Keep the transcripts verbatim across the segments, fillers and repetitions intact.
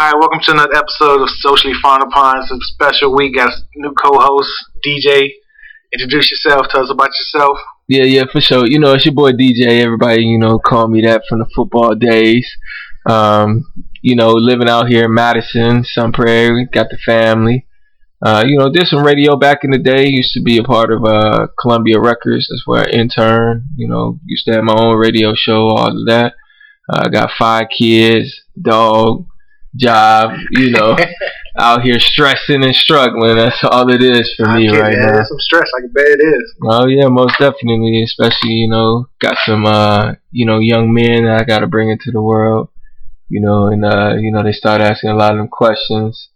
Alright, welcome to another episode of Socially Frowned Upon. It's a special week. Got a new co-host, D J. Introduce yourself. Tell us about yourself. Yeah, yeah, for sure. You know, it's your boy D J Everybody. You know, call me that from the football days. Um, you know, living out here in Madison, Sun Prairie. Got the family. Uh, you know, did some radio back in the day. Used to be a part of uh, Columbia Records. That's where I interned. You know, used to have my own radio show, all of that. I uh, got five kids, dog, job, you know, out here stressing and struggling. That's all it is for me right now. That's some stress. I can bet it is. Oh yeah, most definitely. Especially, you know, got some, uh, you know, young men that I got to bring into the world. You know, and uh, you know, they start asking a lot of them questions.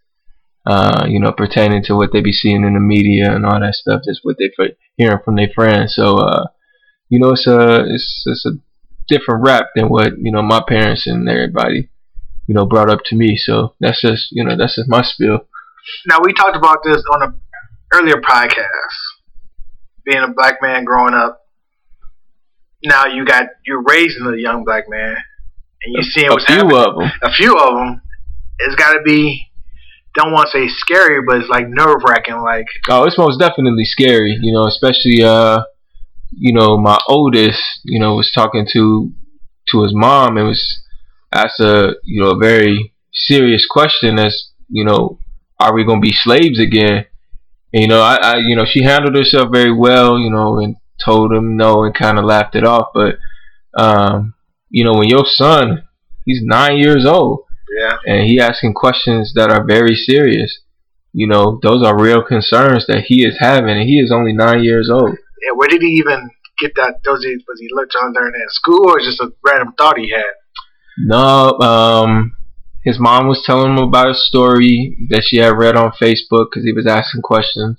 Uh, you know, pertaining to what they be seeing in the media and all that stuff. Just what they f- hearing from their friends. So, uh, you know, it's a, it's, it's a different rap than what, you know, my parents and everybody, you know, brought up to me. So that's just, you know, that's just my spiel. Now, we talked about this on an earlier podcast, being a black man growing up. Now you got, you're raising a young black man, and you're seeing what's happening. A few of them. A few of them. It's got to be, don't want to say scary, but it's like nerve-wracking. Like, oh, it's most definitely scary, you know, especially, uh, you know, my oldest, you know, was talking to, to his mom and was, that's a, you know, a very serious question as, you know, are we going to be slaves again? And, you know, I, I, you know, she handled herself very well, you know, and told him no and kind of laughed it off. But, um, you know, when your son, he's nine years old. Yeah. And he asking questions that are very serious. You know, those are real concerns that he is having. And he is only nine years old. Yeah, where did he even get that? Those, was he learned to learn at school, or just a random thought he had? No, um, his mom was telling him about a story that she had read on Facebook because he was asking questions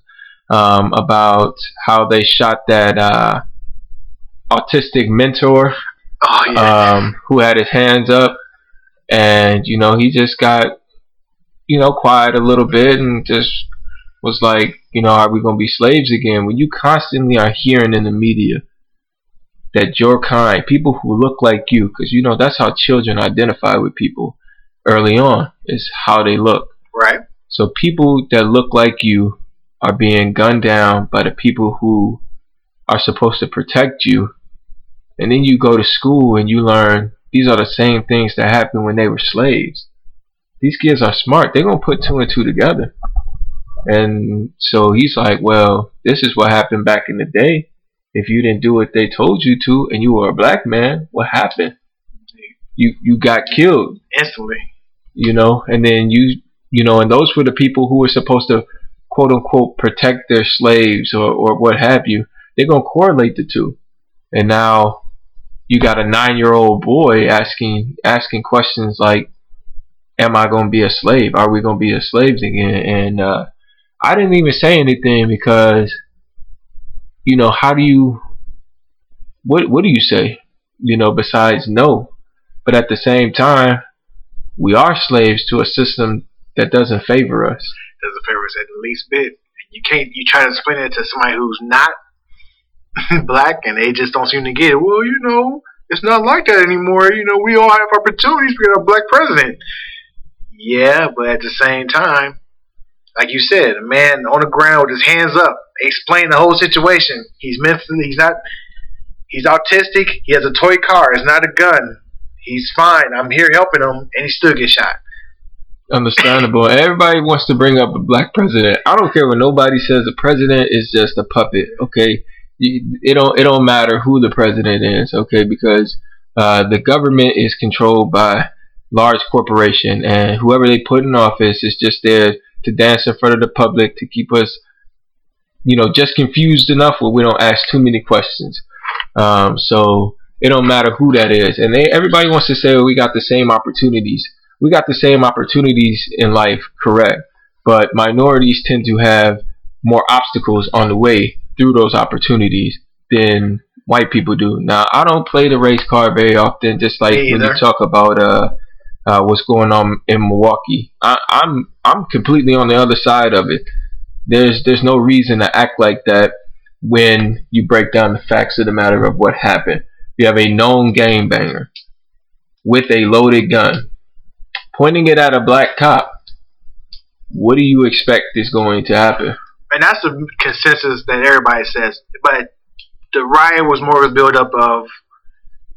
um, about how they shot that uh, autistic mentor oh, yeah. um, who had his hands up. And, you know, he just got, you know, quiet a little bit and just was like, you know, are we going to be slaves again? When you constantly are hearing in the media that your kind, people who look like you, because, you know, that's how children identify with people early on, is how they look. Right. So people that look like you are being gunned down by the people who are supposed to protect you. And then you go to school and you learn these are the same things that happened when they were slaves. These kids are smart. They're going to put two and two together. And so he's like, well, this is what happened back in the day. If you didn't do what they told you to, and you were a black man, what happened? You you got killed instantly, you know. And then you you know, and those were the people who were supposed to quote unquote protect their slaves or, or what have you. They're gonna correlate the two. And now you got a nine-year-old boy asking asking questions like, "Am I gonna be a slave? Are we gonna be a slaves again?" And uh, I didn't even say anything because, you know, how do you, what what do you say, you know, besides no? But at the same time, we are slaves to a system that doesn't favor us. Doesn't favor us at the least bit. You can't, you try to explain it to somebody who's not black and they just don't seem to get it. Well, you know, it's not like that anymore. You know, we all have opportunities because of a black president. Yeah, but at the same time, like you said, a man on the ground with his hands up, explain the whole situation. He's mentally, he's not, he's autistic. He has a toy car. It's not a gun. He's fine. I'm here helping him, and he still gets shot. Understandable. Everybody wants to bring up a black president. I don't care what nobody says. The president is just a puppet. Okay, it don't it don't matter who the president is. Okay, because uh, the government is controlled by large corporation, and whoever they put in office is just there to dance in front of the public to keep us, you know, just confused enough where we don't ask too many questions. Um, so it don't matter who that is. And they, everybody wants to say, well, we got the same opportunities. We got the same opportunities in life, correct. But minorities tend to have more obstacles on the way through those opportunities than white people do. Now, I don't play the race card very often, just like when you talk about uh, Uh, what's going on in Milwaukee. I, I'm I'm completely on the other side of it. There's there's no reason to act like that when you break down the facts of the matter of what happened. You have a known game banger with a loaded gun pointing it at a black cop, what do you expect is going to happen? And that's the consensus that everybody says. But the riot was more of a buildup of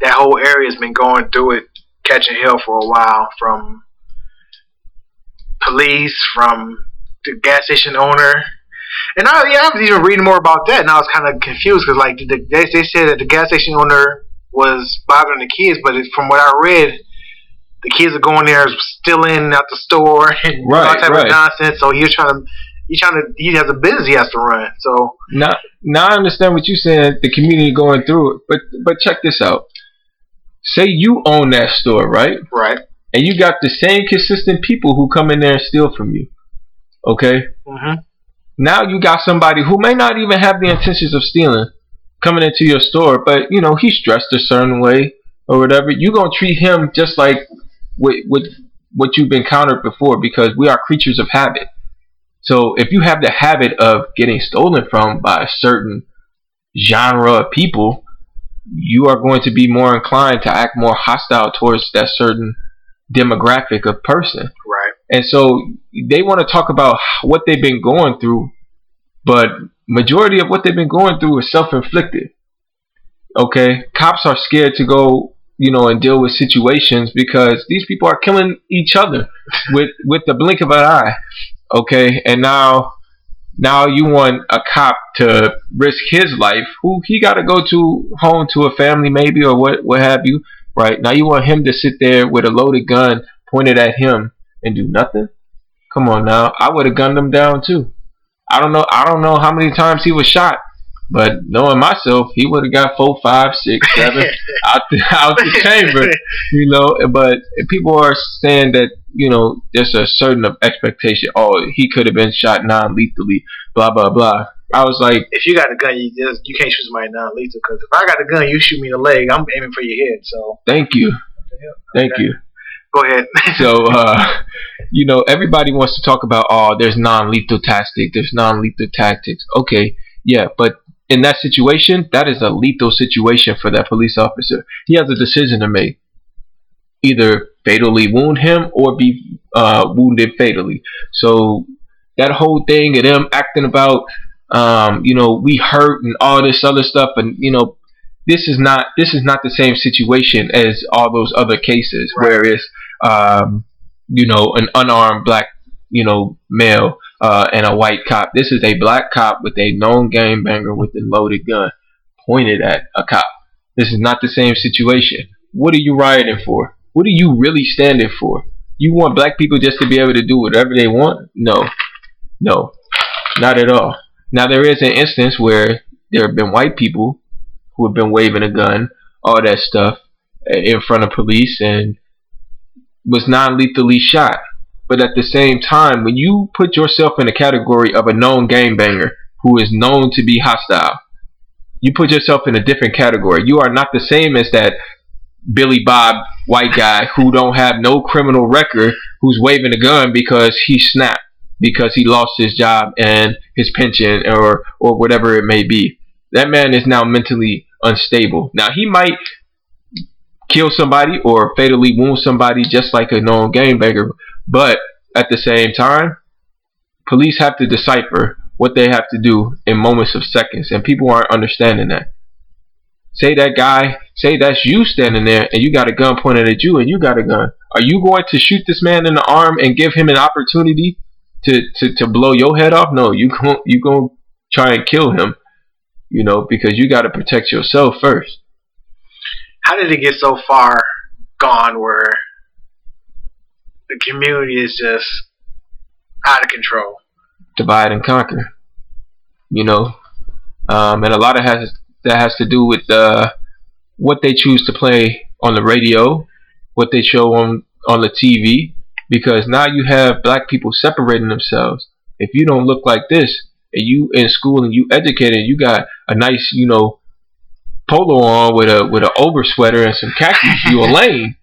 that whole area has been going through it, catching hell for a while, from police, from the gas station owner. And I, yeah, I was even reading more about that, and I was kind of confused because, like, the, they, they said that the gas station owner was bothering the kids, but it, from what I read, the kids are going there stealing out the store and right, all type right. of nonsense. So he was trying to, he trying to, he has a business he has to run. So now, now I understand what you're saying. The community going through it, but but check this out. Say you own that store, right? Right. And you got the same consistent people who come in there and steal from you. Okay. Mm-hmm. Now you got somebody who may not even have the intentions of stealing coming into your store, but, you know, he's dressed a certain way or whatever. You're going to treat him just like with, with what you've encountered before, because we are creatures of habit. So if you have the habit of getting stolen from by a certain genre of people, you are going to be more inclined to act more hostile towards that certain demographic of person. Right. And so they want to talk about what they've been going through, but majority of what they've been going through is self-inflicted. Okay? Cops are scared to go, you know, and deal with situations because these people are killing each other with, with the blink of an eye. Okay? And now now you want a cop to risk his life, who he got to go to home to a family maybe or what, what have you. Right? Now you want him to sit there with a loaded gun pointed at him and do nothing? Come on now. I would have gunned him down too. I don't know I don't know how many times he was shot, but knowing myself, he would have got four, five, six, seven out the out the chamber. You know, but people are saying that, you know, there's a certain expectation. Oh, he could have been shot non-lethally, blah, blah, blah. I was like, if you got a gun, you just, you can't shoot somebody non-lethal, because if I got a gun, you shoot me in the leg, I'm aiming for your head. So thank you, thank okay. you. Go ahead. So uh, you know, everybody wants to talk about, oh, there's non-lethal tactics, there's non-lethal tactics. Okay, yeah, but in that situation, that is a lethal situation for that police officer. He has a decision to make: either fatally wound him or be uh, wounded fatally. So that whole thing of them acting about, Um, you know, we hurt and all this other stuff, and you know, this is not this is not the same situation as all those other cases, right, where it's um, you know, an unarmed black, you know, male uh, and a white cop. This is a black cop with a known gangbanger with a loaded gun pointed at a cop. This is not the same situation. What are you rioting for? What are you really standing for? You want black people just to be able to do whatever they want? No, no, not at all. Now, there is an instance where there have been white people who have been waving a gun, all that stuff, in front of police and was non-lethally shot. But at the same time, when you put yourself in the category of a known gangbanger who is known to be hostile, you put yourself in a different category. You are not the same as that Billy Bob white guy who don't have no criminal record, who's waving a gun because he snapped, because he lost his job and his pension or or whatever it may be. That man is now mentally unstable. Now, he might kill somebody or fatally wound somebody just like a known gangbanger, but at the same time, police have to decipher what they have to do in moments of seconds, and people aren't understanding that. Say that guy, say that's you standing there and you got a gun pointed at you and you got a gun. Are you going to shoot this man in the arm and give him an opportunity To, to, to blow your head off? No, you gon' you gon' try and kill him, you know, because you got to protect yourself first. How did it get so far gone where the community is just out of control? Divide and conquer, you know, um, and a lot of has that has to do with uh, what they choose to play on the radio, what they show on on the T V. Because now you have black people separating themselves. If you don't look like this, and you in school and you educated, you got a nice, you know, polo on with a with an over sweater and some khakis, you a lame.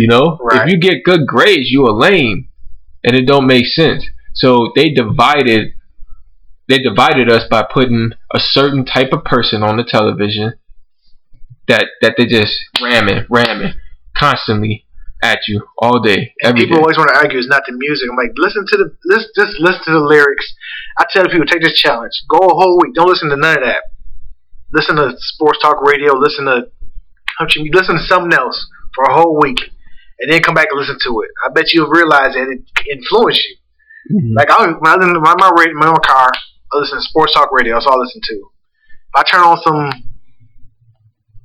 You know, right. If you get good grades, you a lame, and it don't make sense. So they divided, they divided us by putting a certain type of person on the television that that they just ramming, ramming constantly. at you all day, every people day. Always want to argue it's not the music. I'm like, listen to the listen, just listen to the lyrics. I tell people, take this challenge. Go a whole week. Don't listen to none of that. Listen to sports talk radio. Listen to country. Listen to something else for a whole week, and then come back and listen to it. I bet you'll realize that it influenced you. Mm-hmm. Like I, when I listen to my my, my own car, I listen to sports talk radio. That's all I listen to. If I turn on some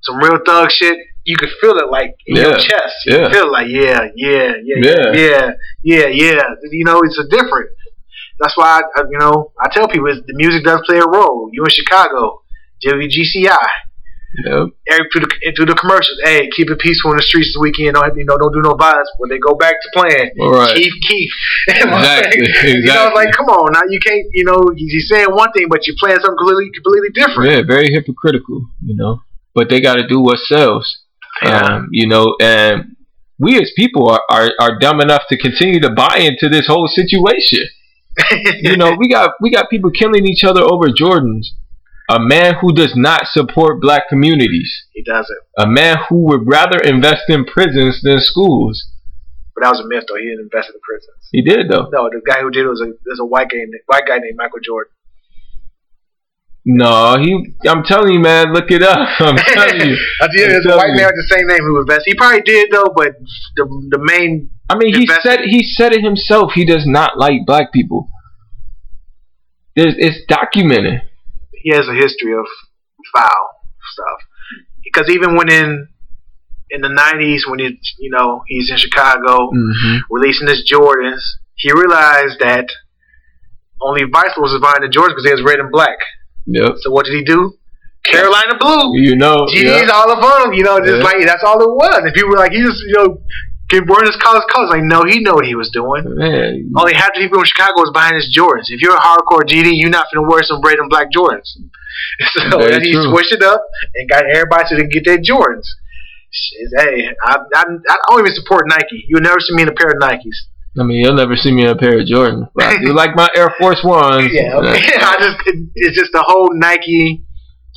some real thug shit, you can feel it like in yeah. your chest. You yeah. can feel it like yeah, yeah, yeah, yeah, yeah, yeah, yeah. You know, it's a different. That's why I, you know I tell people the music does play a role. You in Chicago, W G C I. Yep. Every, through, the, through the commercials, hey, keep it peaceful in the streets this weekend. Don't you know? Don't do no violence. When they go back to playing, right. Keith, Keith. Exactly. Exactly. You know, like come on, now you can't. You know, you're saying one thing, but you're playing something completely, completely different. Yeah, very hypocritical. You know, but they got to do what sells. Yeah. Um, you know, and we as people are, are, are dumb enough to continue to buy into this whole situation. You know, we got we got people killing each other over Jordans. A man who does not support black communities. He doesn't. A man who would rather invest in prisons than schools. But that was a myth, though. He didn't invest in the prisons. He did, though. No, the guy who did it was a was a white guy, white guy named Michael Jordan. No, he. I'm telling you, man. Look it up. I'm telling you. I did. There's a white man with the same name who invested. He probably did, though. But the the main. I mean, he said he said it himself. He does not like black people. There's, it's documented. He has a history of foul stuff. Because even when in in the nineties, when it, you know he's in Chicago, mm-hmm. releasing his Jordans, he realized that only Vice was buying the Jordans because they was red and black. Yep. So what did he do? Carolina Blue. You know. G D's yeah. all of them. You know, just yeah. like that's all it was. And people were like, he just, you know, wearing his college colors. Like, no, he know what he was doing. Man. Only half the people in Chicago was buying his Jordans. If you're a hardcore G D, you're not finna wear some red and black Jordans. So then he switched it up and got everybody so they can get their Jordans. Shit, hey, I, I, I don't even support Nike. You'll never see me in a pair of Nikes. I mean, you'll never see me in a pair of Jordans. But I do like my Air Force Ones. Yeah, I just it, it's just the whole Nike.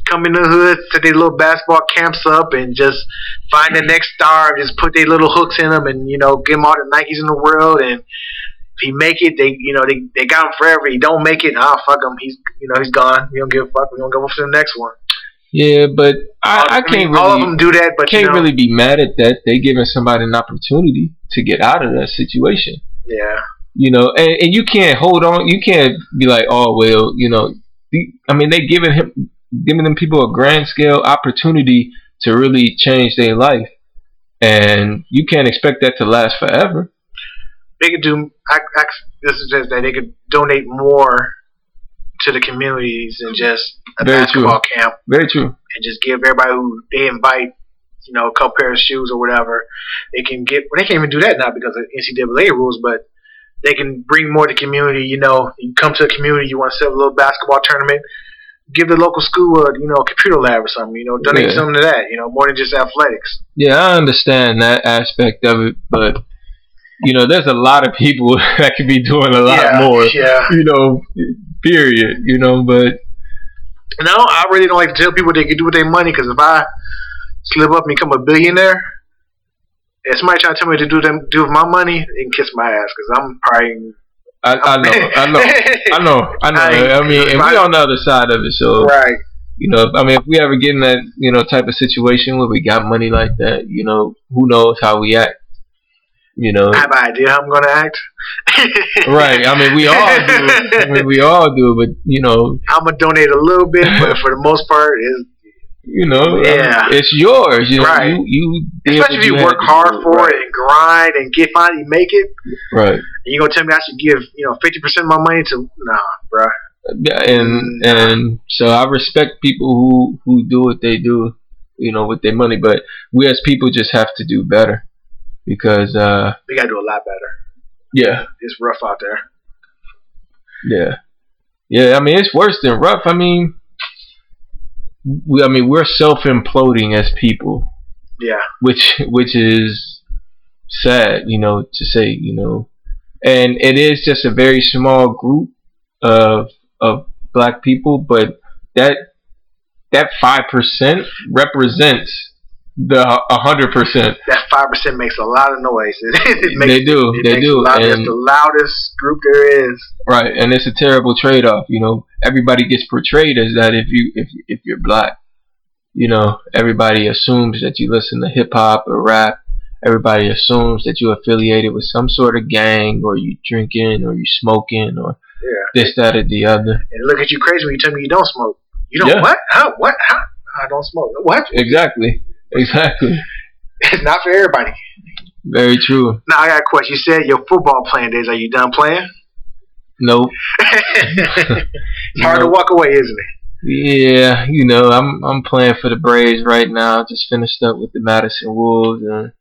Come in the hood, set their little basketball camps up, and just find the next star, and just put their little hooks in them, and you know, give them all the Nikes in the world. And if he make it, they, you know, they, they got him forever. He don't make it, ah, fuck him. He's, you know, he's gone. We don't give a fuck. We gonna go for the next one. Yeah, but I, I can't. I mean, really, all of them do that, but can't you know, really be mad at that. They giving somebody an opportunity to get out of that situation. Yeah, you know, and, and you can't hold on. You can't be like, oh well, you know. I mean, they giving him. Giving them people a grand scale opportunity to really change their life, and you can't expect that to last forever. They could do. I, I suggest that they could donate more to the communities and just a Very basketball true. camp. Very true. And just give everybody who they invite, you know, a couple pairs of shoes or whatever. They can get. Well, they can't even do that now because of N C double A rules, but. They can bring more to the community. You know, you come to a community, you want to set up a little basketball tournament. Give the local school a, you know, a computer lab or something, you know, donate yeah. something to that, you know, more than just athletics. Yeah, I understand that aspect of it, but, you know, there's a lot of people that could be doing a lot yeah, more, yeah. you know, period, you know, but. No, I really don't like to tell people they can do with their money, because if I slip up and become a billionaire, if somebody try to tell me to do them, do with my money, they can kiss my ass, because I'm probably... I, I know, I know, I know, I know. I mean, and we on the other side of it, so right. You know, I mean, if we ever get in that, you know, type of situation where we got money like that, you know, who knows how we act? You know, I have an idea how I'm gonna act. Right. I mean, we all do. I mean, we all do. But you know, I'm gonna donate a little bit, but for the most part, is you know, yeah, I mean, it's yours. You know, right. You, you especially if you, you work hard do, for right. it and grind and get finally make it. Right. And you gonna tell me I should give, you know, fifty percent of my money to nah, bro. Yeah, and and so I respect people who, who do what they do, you know, with their money. But we as people just have to do better because uh, we gotta do a lot better. Yeah, it's rough out there. Yeah, yeah. I mean, it's worse than rough. I mean, we, I mean, we're self imploding as people. Yeah. Which which is sad, you know, to say, you know. And it is just a very small group of of black people, but that that five percent represents The one hundred percent. That five percent makes a lot of noise. It, it makes, they do. It they makes do. A lot, and it's the loudest group there is. Right, and it's a terrible trade-off. You know, everybody gets portrayed as that if, you, if, if you're black. You know, everybody assumes that you listen to hip-hop or rap. Everybody assumes that you're affiliated with some sort of gang, or you drinking, or you smoking, or yeah. this, that, or the other. And look at you crazy when you tell me you don't smoke. You don't yeah. what? How? What? How? I don't smoke. What? Exactly. Exactly. It's not for everybody. Very true. Now, I got a question. You said your football playing days. Are you done playing? Nope. It's hard nope. to walk away, isn't it? Yeah, you know, I'm I'm playing for the Braves right now. Just finished up with the Madison Wolves, and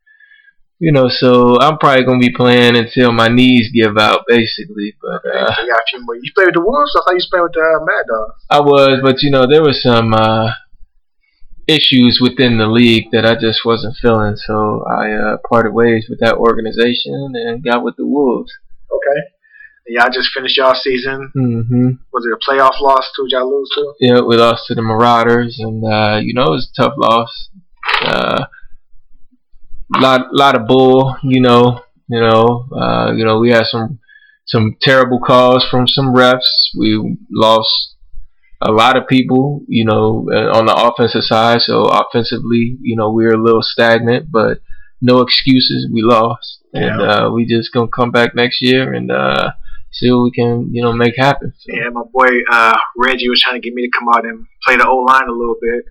you know, so I'm probably gonna be playing until my knees give out, basically. But uh, you got a few more. You played with the Wolves? I thought you played with the uh, Mad Dogs. I was, but you know, there was some uh, issues within the league that I just wasn't feeling, so I uh, parted ways with that organization and got with the Wolves. Okay. And y'all just finished y'all season. Mm-hmm. Was it a playoff loss too? Did y'all lose too? Yeah, we lost to the Marauders, and uh, you know, it was a tough loss. Uh, Lot, lot of bull, you know, you know, uh, you know. We had some, some terrible calls from some refs. We lost a lot of people, you know, on the offensive side. So offensively, you know, we were a little stagnant, but no excuses. We lost, and yeah. uh, we just gonna come back next year and uh, see what we can, you know, make happen. So. Yeah, my boy uh, Reggie was trying to get me to come out and play the O line a little bit.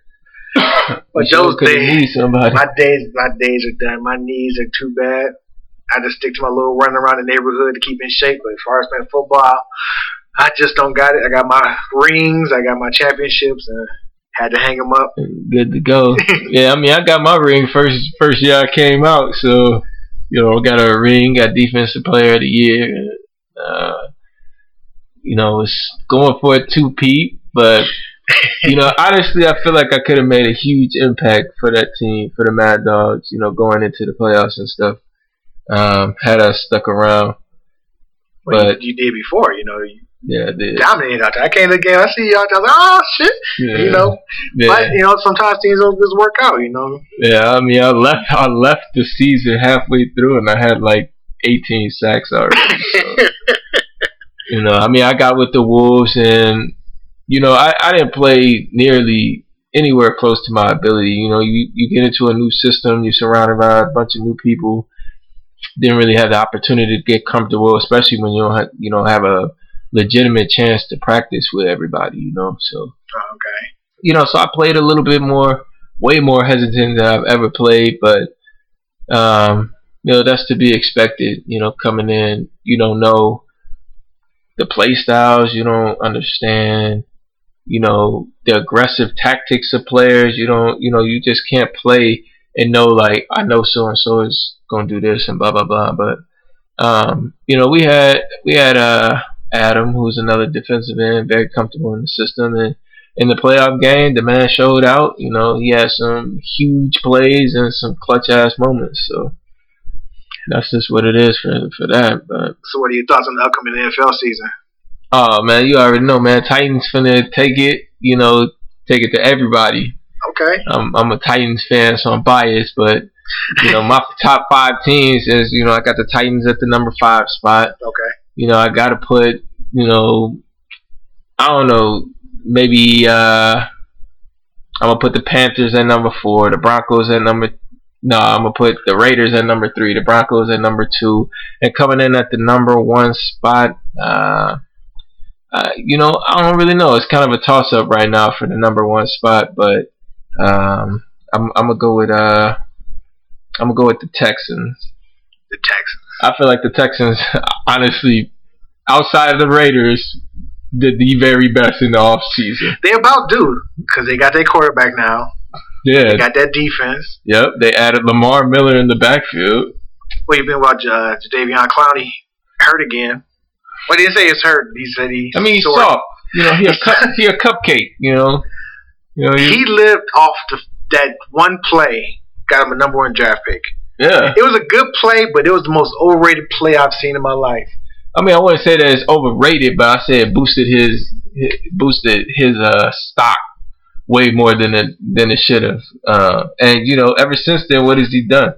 But those days, my days, my days are done. My knees are too bad. I just stick to my little run around the neighborhood to keep in shape. But as far as playing football, I just don't got it. I got my rings, I got my championships, and had to hang them up. Good to go. Yeah, I mean, I got my ring first first year I came out. So you know, I got a ring, got Defensive Player of the Year. And, uh, you know, it's going for a two-peat, but. You know, honestly, I feel like I could have made a huge impact for that team, for the Mad Dogs, you know, going into the playoffs and stuff, um, had us stuck around. Well, but you, you did before, you know. You yeah, I did. Dominated out there. I came to the game, I see y'all, I was like, oh, shit, yeah. you know. Yeah. But, you know, sometimes things don't just work out, you know. Yeah, I mean, I left, I left the season halfway through, and I had, like, eighteen sacks already. So. You know, I mean, I got with the Wolves, and... You know, I, I didn't play nearly anywhere close to my ability. You know, you, you get into a new system, you're surrounded by a bunch of new people. Didn't really have the opportunity to get comfortable, especially when you don't have, you know, have a legitimate chance to practice with everybody, you know. So, okay. You know, so I played a little bit more, way more hesitant than I've ever played. But, um, you know, that's to be expected, you know, coming in. You don't know the play styles. You don't understand. You know, the aggressive tactics of players. You don't, you know, you just can't play and know, like, I know so-and-so is going to do this and blah, blah, blah. But, um, you know, we had we had uh, Adam, who's another defensive end, very comfortable in the system. And in the playoff game, the man showed out. You know, he had some huge plays and some clutch-ass moments. So that's just what it is for, for that. But. So what are your thoughts on the upcoming N F L season? Oh, man, you already know, man. Titans finna take it, you know, take it to everybody. Okay. I'm, I'm a Titans fan, so I'm biased. But, you know, my top five teams is, you know, I got the Titans at the number five spot. Okay. You know, I got to put, you know, I don't know, maybe uh, I'm going to put the Panthers at number four, the Broncos at number No, I'm going to put the Raiders at number three, the Broncos at number two. And coming in at the number one spot, uh... Uh, you know, I don't really know. It's kind of a toss-up right now for the number one spot, but um, I'm, I'm gonna go with uh, I'm gonna go with the Texans. The Texans. I feel like the Texans, honestly, outside of the Raiders, did the very best in the offseason. They about do, because they got their quarterback now. Yeah. They got that defense. Yep. They added Lamar Miller in the backfield. Well, you've been watching uh, Jadeveon Clowney hurt again. Well, they didn't say it's hurt. He said he's I mean, he's soft. soft. You know, he a, cup, he a cupcake, you know. You know he, he lived off the, that one play, got him a number one draft pick. Yeah. It was a good play, but it was the most overrated play I've seen in my life. I mean, I wouldn't say that it's overrated, but I said it boosted his, his, boosted his uh, stock. way more than it than it should have. Uh, and you know, ever since then, what has he done?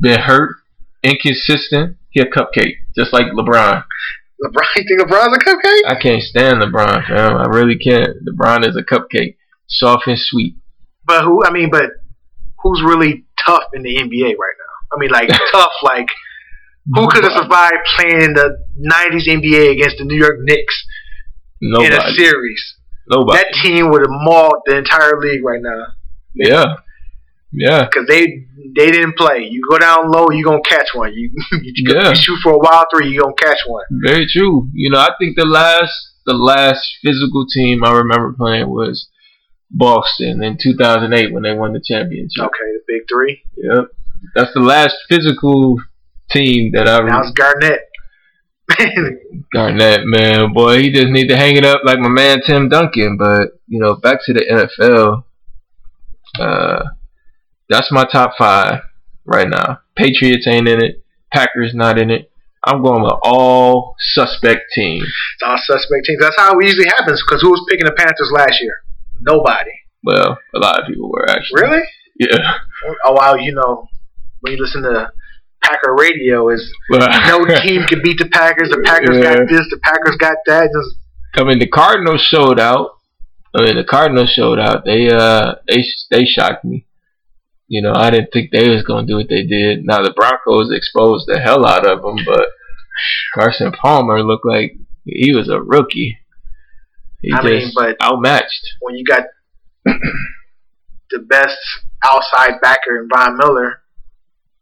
Been hurt, inconsistent. He a cupcake, just like LeBron. LeBron, you think LeBron's a cupcake? I can't stand LeBron, fam. I really can't. LeBron is a cupcake, soft and sweet. But who? I mean, but who's really tough in the N B A right now? I mean, like tough, like. Who could have survived playing the nineties N B A against the New York Knicks Nobody. in a series? Nobody. That team would have mauled the entire league right now. Yeah, yeah. Because they they didn't play. You go down low, you are gonna catch one. You you, yeah. you shoot for a wild three, you are gonna catch one. Very true. You know, I think the last the last physical team I remember playing was Boston in two thousand eight when they won the championship. Okay, the Big Three. Yep, that's the last physical team that I remember. That was Garnett. Garnett, man, boy, he just need to hang it up like my man Tim Duncan. But you know, back to the N F L. Uh, that's my top five right now. Patriots ain't in it. Packers not in it. I'm going with all suspect teams. It's all suspect teams. That's how it usually happens. Because who was picking the Panthers last year? Nobody. Well, a lot of people were actually. Really? Yeah. Oh wow, you know, when you listen to Packer radio is no team can beat the Packers. The Packers yeah. got this. The Packers got that. Just I mean, the Cardinals showed out. I mean, the Cardinals showed out. They uh, they they shocked me. You know, I didn't think they was gonna do what they did. Now the Broncos exposed the hell out of them, but Carson Palmer looked like he was a rookie. He I just mean, but outmatched. When you got the best outside backer in Von Miller.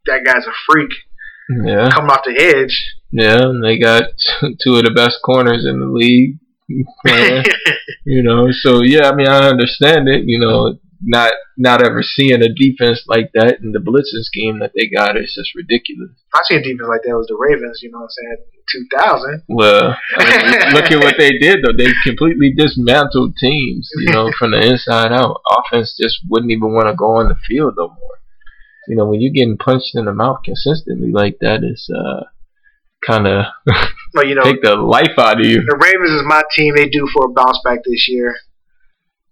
That guy's a freak. Yeah. Coming off the edge. Yeah, and they got two of the best corners in the league. You know, so yeah, I mean, I understand it. You know, not not ever seeing a defense like that in the blitzing scheme that they got is just ridiculous. I seen a defense like that was the Ravens. You know what I'm saying? two thousand Well, I mean, look at what they did though. They completely dismantled teams. You know, from the inside out. Offense just wouldn't even want to go on the field no more. You know, when you're getting punched in the mouth consistently like that, it's uh, kind of well, you know, take the life out of you. The Ravens is my team. They do for a bounce back this year.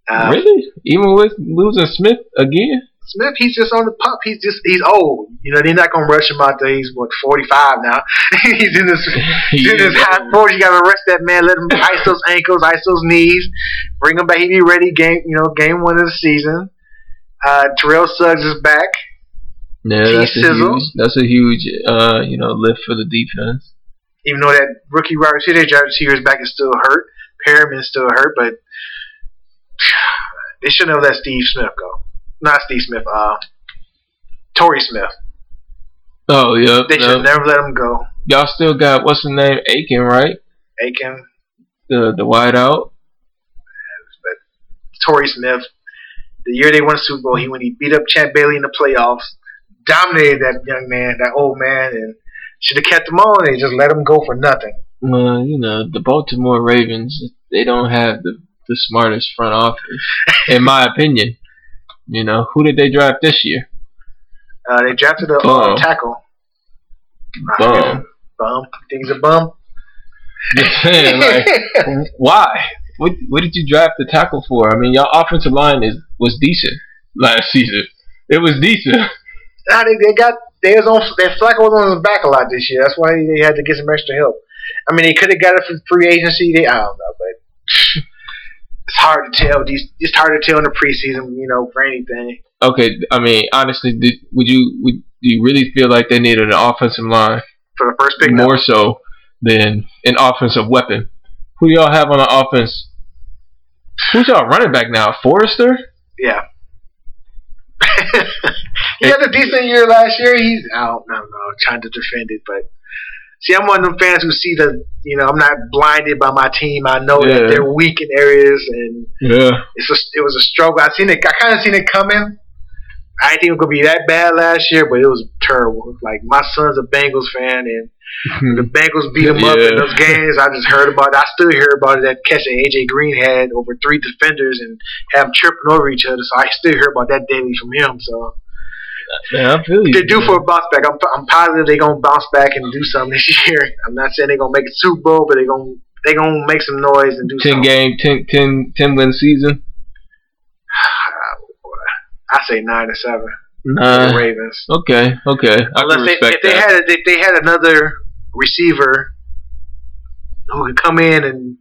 Um, really? Even with losing Smith again? Smith, he's just on the pop. He's just he's old. You know, they're not gonna rush him out there. He's what forty-five now. he's in his he's in his high forties. You gotta rest that man. Let him ice those ankles, ice those knees. Bring him back. He be ready. Game, you know, game one of the season. Uh, Terrell Suggs is back. Yeah, that's a, huge, that's a huge, uh, you know, lift for the defense. Even though that rookie wide receiver, years back is still hurt, Perriman's still hurt, but they shouldn't have let Steve Smith go. Not Steve Smith, uh, Torrey Smith. Oh yeah, they should uh, never let him go. Y'all still got what's the name, Aiken, right? Aiken, the the wideout. But Torrey Smith, the year they won the Super Bowl, he when he beat up Champ Bailey in the playoffs. Dominated that young man, that old man, and should have kept him on. They just let him go for nothing. Well, you know, the Baltimore Ravens, they don't have the, the smartest front office, in my opinion. You know, who did they draft this year? Uh, they drafted a uh, tackle. Bum. Bum. Think he's a bum? Like, why? What, what did you draft the tackle for? I mean, y'all offensive line is was decent last season. It was decent. Nah, they, they got they was on their Flacco was on his back a lot this year. That's why they had to get some extra help. I mean, they could have got it from free agency. They I don't know, but it's hard to tell. These it's hard to tell in the preseason, you know, for anything. Okay, I mean, honestly, did, would you would do you really feel like they needed an offensive line for the first pick? More up? So than an offensive weapon. Who y'all have on the offense? Who's y'all running back now? Forrester? Yeah. He had a decent year last year. He's out. No, no, I'm trying to defend it, but see, I'm one of them fans who see the. You know, I'm not blinded by my team. I know yeah. that they're weak in areas, and yeah, it's a, it was a struggle. I seen it. I kind of seen it coming. I didn't think it was gonna be that bad last year, but it was terrible. Like my son's a Bengals fan, and the Bengals beat him yeah. up in those games. I just heard about it. I still hear about it. That catch that A J Green had over three defenders and have them tripping over each other. So I still hear about that daily from him. So. Man, I feel you, they're due man. for a bounce back. I'm, I'm positive they're gonna bounce back and do something this year. I'm not saying they're gonna make a Super Bowl, but they're gonna they gonna make some noise and do ten something. Ten game, ten, ten, ten win season. I say nine or seven. Nine. The Ravens. Okay, okay. I Unless can they, respect if they that. had if they had another receiver who could come in, and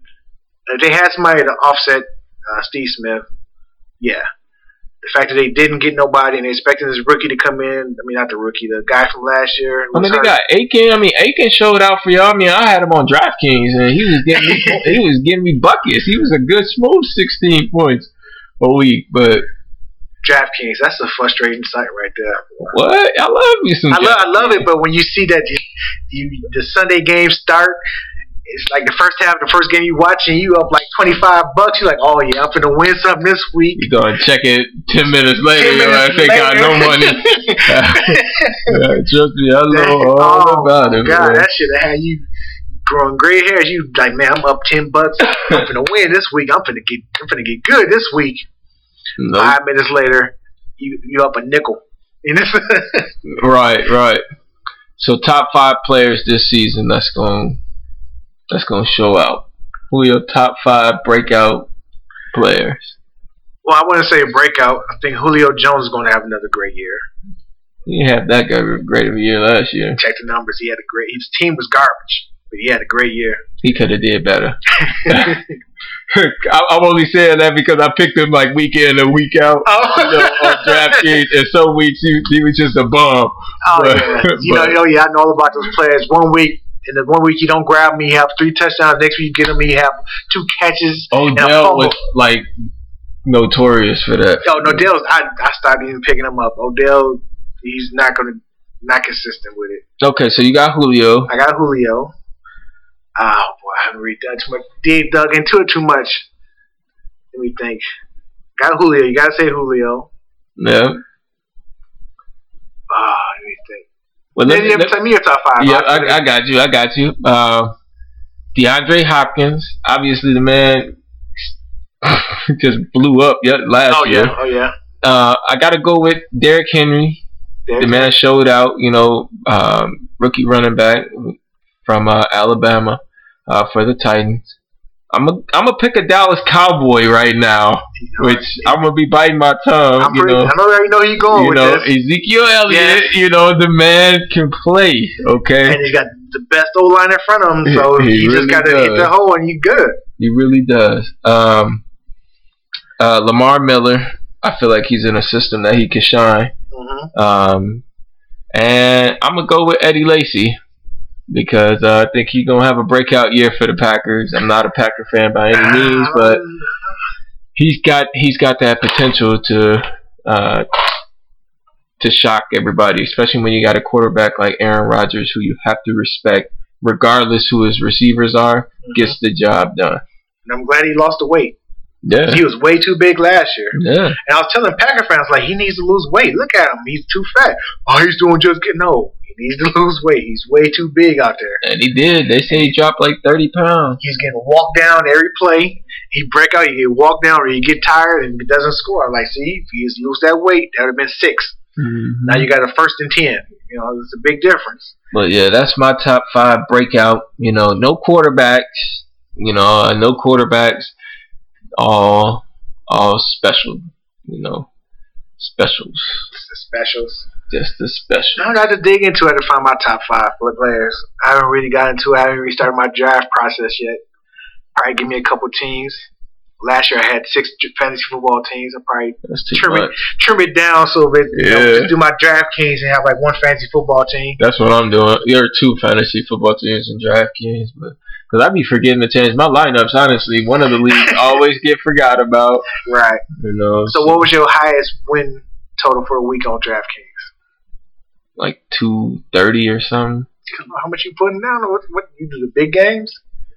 if they had somebody to offset uh, Steve Smith, yeah. The fact that they didn't get nobody and they expected this rookie to come in. I mean, not the rookie, the guy from last year. I mean, they got Aiken. I mean, Aiken showed out for y'all. I mean, I had him on DraftKings, and he was getting me, he was getting me buckets. He was a good, smooth sixteen points a week. But DraftKings, that's a frustrating site right there. What? I love you some. I love, I love it, but when you see that you, you, the Sunday game start. It's like the first half, the first game you watching, you up like twenty-five bucks. You're like, oh, yeah, I'm finna win something this week. You go and check it ten minutes later. ten minutes you're like, they later. Got no money. Yeah, trust me, I know all oh, about it. God, man. That shit, had you growing gray hairs. You like, man, I'm up ten bucks. I'm finna win this week. I'm finna get, I'm finna get good this week. Nope. Five minutes later, you you up a nickel. Right, right. So top five players this season that's going That's going to show out. Who are your top five breakout players? Well, I wouldn't say breakout. I think Julio Jones is going to have another great year. He had that guy great of a year last year. Check the numbers. He had a great. His team was garbage, but he had a great year. He could have did better. I'm only saying that because I picked him like week in and week out oh. you know, on DraftKings, and some weeks he, he was just a bum. Oh but, yeah, you but, know, yeah, I know all about those players. One week. And then one week you don't grab him, he have three touchdowns. Next week you get him, he have two catches. Odell was like notorious for that. No, Odell's. I I stopped even picking him up. Odell, he's not gonna not consistent with it. Okay, so you got Julio. I got Julio. Oh boy, I haven't read that too much. Dave dug into it too much. Let me think. Got Julio. You gotta say Julio. Yeah. Ah, uh, let me think. Well, let me, let me your top five. Yeah, I, I got you. I got you. Uh, DeAndre Hopkins, obviously the man just blew up last oh, year. Yeah. Oh yeah. Uh, I got to go with Derrick Henry. Derrick the man Henry. Showed out. You know, um, rookie running back from uh, Alabama uh, for the Titans. I'm a, I'm gonna pick a Dallas Cowboy right now, which I'm gonna be biting my tongue. I'm you pretty, know, I already know you're going you with know, this. Ezekiel Elliott, yes. You know, the man can play. Okay, and he's got the best O line in front of him, so he, he, he really just gotta does. Hit the hole and you're good. He really does. Um, uh, Lamar Miller, I feel like he's in a system that he can shine. Mm-hmm. Um, and I'm gonna go with Eddie Lacy. Because uh, I think he's going to have a breakout year for the Packers. I'm not a Packer fan by any means, but he's got he's got that potential to uh, to shock everybody, especially when you got a quarterback like Aaron Rodgers, who you have to respect, regardless who his receivers are, mm-hmm. gets the job done. And I'm glad he lost the weight. Yeah, he was way too big last year. Yeah, and I was telling Packer fans, like, he needs to lose weight. Look at him, he's too fat. Oh, he's doing just getting old. He needs to lose weight. He's way too big out there. And he did. They say he dropped like thirty pounds. He's getting walked down every play. He break out, you get walked down, or you get tired and he doesn't score. I'm like, see, if he just lose that weight, that would have been six. Mm-hmm. Now you got a first and ten. You know, it's a big difference. But yeah, that's my top five breakout. You know, no quarterbacks. You know, no quarterbacks. All, all special. You know, specials. Specials. Just the special. I'm going to have to dig into it to find my top five for players. I haven't really got into it. I haven't really started my draft process yet. Probably give me a couple teams. Last year I had six fantasy football teams. I'll probably trim it, trim it down so that yeah. you know, just do my DraftKings and have like one fantasy football team. That's what I'm doing. There are two fantasy football teams and DraftKings, but because I be forgetting to change my lineups. Honestly, one of the leagues always get forgot about. Right. You know. So, so what was your highest win total for a week on DraftKings? Like two thirty or something. How much you putting down? What, what you do the big games?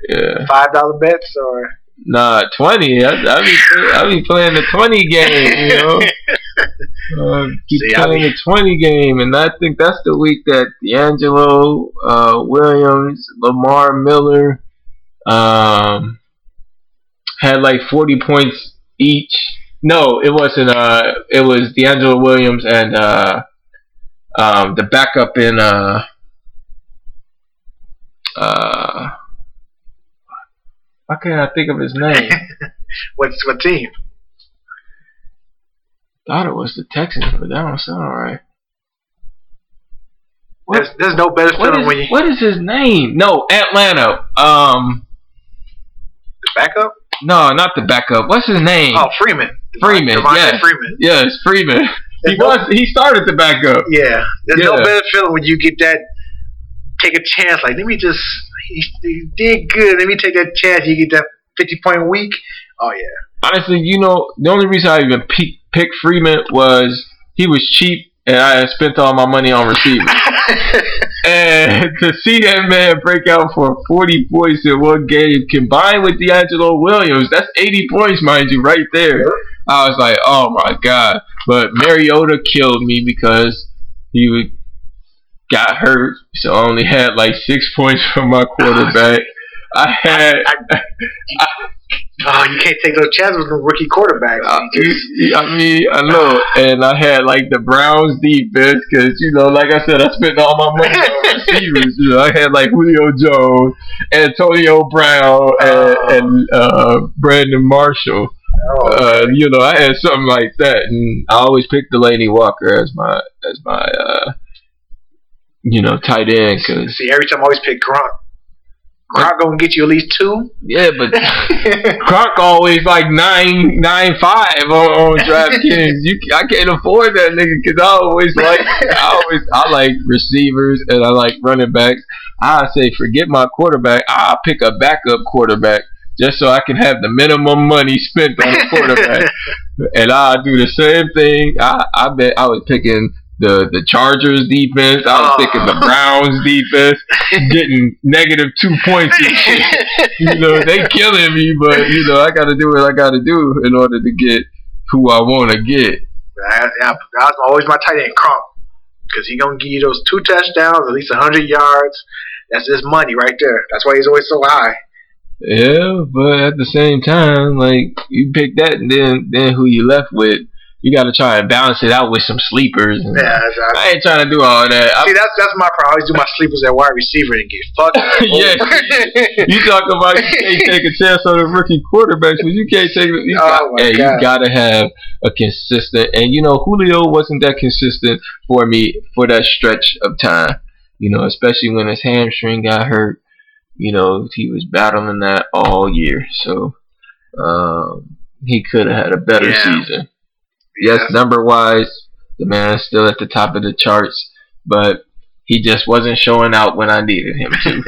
Yeah, five dollar bets or nah twenty. I, I be I be playing the twenty game, you know. uh, keep See, playing be... the twenty game, and I think that's the week that D'Angelo uh, Williams, Lamar Miller, um, had like forty points each. No, it wasn't. Uh, it was D'Angelo Williams and. Uh, Um, the backup in uh uh how can I think of his name? What's what team? Thought it was the Texans, but that don't sound right. There's, there's no better feeling when you... What is his name? No, Atlanta. Um, the backup? No, not the backup. What's his name? Oh, Freeman. Freeman, Devon, yes. Freeman. Yes, Freeman. He no, was. He started the backup. Yeah. There's yeah. no better feeling when you get that... Take a chance. Like, let me just... He, he did good. Let me take that chance. You get that fifty-point week. Oh, yeah. Honestly, you know, the only reason I even pe- picked Freeman was he was cheap. And I had spent all my money on receivers. And to see that man break out for forty points in one game, combined with D'Angelo Williams, that's eighty points, mind you, right there. I was like, oh, my God. But Mariota killed me because he got hurt, so I only had like six points from my quarterback. I had... I, I, I, Oh, you can't take no chances with a rookie quarterback. I mean, I know. And I had, like, the Browns defense because, you know, like I said, I spent all my money on receivers. You know, I had, like, Julio Jones, Antonio Brown, and, oh. and uh, Brandon Marshall. Oh, okay. uh, you know, I had something like that. And I always picked Delaney Walker as my, as my uh, you know, tight end. Cause See, every time I always pick Gronk. Gronk gonna get you at least two. Yeah, but Gronk always like nine, nine, five on, on DraftKings. You, I can't afford that nigga because I always like, I always, I like receivers and I like running backs. I say forget my quarterback. I pick a backup quarterback just so I can have the minimum money spent on the quarterback. And I do the same thing. I, I bet I was picking. The, the Chargers defense. I was oh. thinking the Browns defense, getting negative two points and shit. You know, they killing me, but you know, I gotta do what I gotta do in order to get who I wanna get. I, I, I always my tight end Crump, because he gonna give you those two touchdowns, at least a hundred yards. That's his money right there. That's why he's always so high. Yeah, but at the same time, like you pick that, and then then who you left with. You gotta try and balance it out with some sleepers. And yeah, exactly. I ain't trying to do all that. See, I'm, that's that's my problem. I always do my sleepers at wide receiver and get fucked. Yeah, you talk about you can't take a chance on the rookie quarterbacks, but you can't take. You oh got, my hey, God. You gotta have a consistent. And you know, Julio wasn't that consistent for me for that stretch of time. You know, especially when his hamstring got hurt. You know, he was battling that all year, so um, he could have had a better yeah. season. Yes, number-wise, the man is still at the top of the charts, but he just wasn't showing out when I needed him to.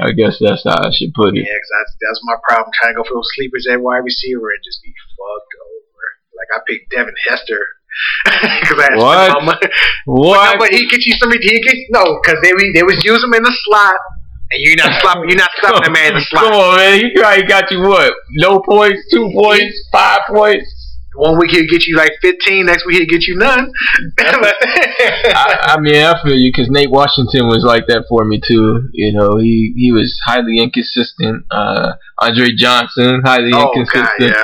I guess that's how I should put it. Yeah, because that's, that's my problem, trying to go for those sleepers at wide receiver and just be fucked over. Like, I picked Devin Hester. Cause I what? My what? But, no, but he get you some. He get no, because they they was using him in the slot. And you're not stopping, you're not stopping the man in the slot. Come on, man. He probably got you, what, no points, two points, five points? One week he'll get you like fifteen, next week he'll get you none. I, I mean, I feel you, because Nate Washington was like that for me too. You know, he, he was highly inconsistent. Uh, Andre Johnson, highly oh, inconsistent.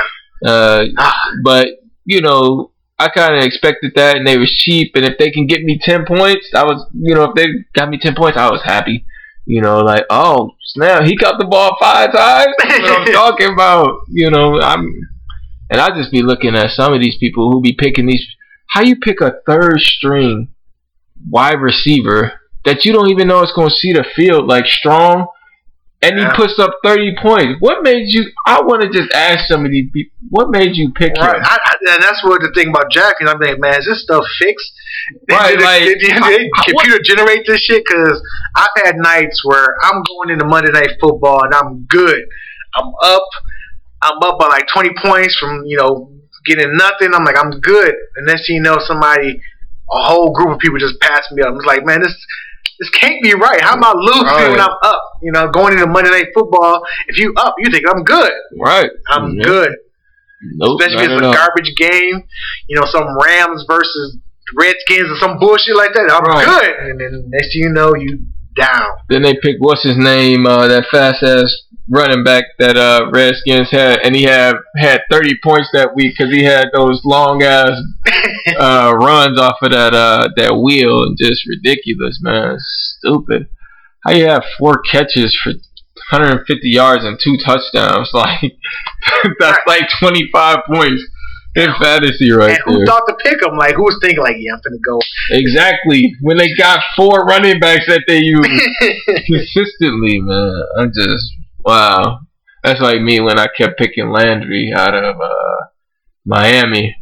God, yeah. uh, but, you know, I kind of expected that, and they was cheap. And if they can get me ten points, I was, you know, if they got me ten points, I was happy. You know, like, oh, snap, he got the ball five times? That's what I'm talking about. You know, I'm... And I just be looking at some of these people who be picking these. How you pick a third string wide receiver that you don't even know is going to see the field, like Strong, and yeah. he puts up thirty points? What made you? I want to just ask some of these people. What made you pick right. him? I, I, and that's what the thing about Jack. And I'm like, man, is this stuff fixed? They, right, they, like, they, they, they I, computer what? generate this shit? Because I've had nights where I'm going into Monday Night Football and I'm good. I'm up. I'm up by like twenty points from, you know, getting nothing. I'm like, I'm good. And next thing you know, somebody, a whole group of people just passed me up. I'm like, man, this this can't be right. How am I losing right. when I'm up? You know, going into Monday Night Football, if you up, you think I'm good. Right. I'm yeah. good. Nope, especially if it's a garbage game, you know, some Rams versus Redskins or some bullshit like that. I'm right. good. And then next thing you know, you down. Then they pick what's his name, uh, that fast ass running back that uh, Redskins had, and he had had thirty points that week because he had those long ass uh, runs off of that uh, that wheel, and just ridiculous, man. It's stupid. How you have four catches for one hundred fifty yards and two touchdowns? Like that's like twenty-five points. In fantasy, right and who there. Thought to pick him? Like, who was thinking, like, yeah, I'm going to go. Exactly. When they got four running backs that they use consistently, man. I'm just, wow. That's like me when I kept picking Landry out of uh, Miami.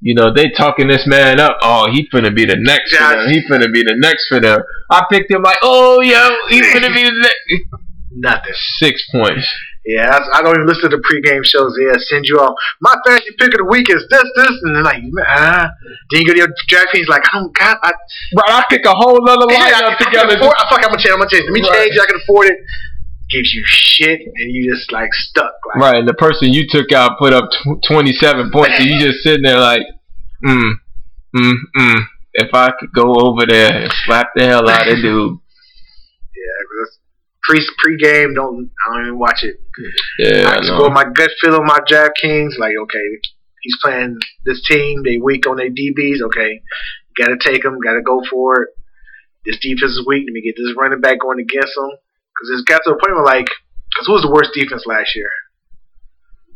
You know, they talking this man up. Oh, he finna be the next for them. He finna be the next for them. I picked him like, oh, yo, he finna be the next. Nothing. Six points. Yeah, I don't even listen to pregame shows. Yeah, send you off. My fantasy pick of the week is this, this, and they're like, ah. Then you go to your draft feed, he's like, I don't got I Right, I pick a whole other lineup I, together. I, afford, I fuck, I'm gonna change, I'm gonna change. Let me right. change it, I can afford it. Gives you shit, and you just, like, stuck. Like, right, and the person you took out put up tw- twenty-seven points, and you just sitting there like, mm, mm, mm. If I could go over there and slap the hell out of dude. Yeah, that's Pre pre-game, don't I don't even watch it. Yeah, I just go with my gut feel on my DraftKings. Like, okay, he's playing this team. They weak on their D Bs. Okay, got to take them. Got to go for it. This defense is weak. Let me get this running back going against them. Because it's got to a point where, like, because who was the worst defense last year?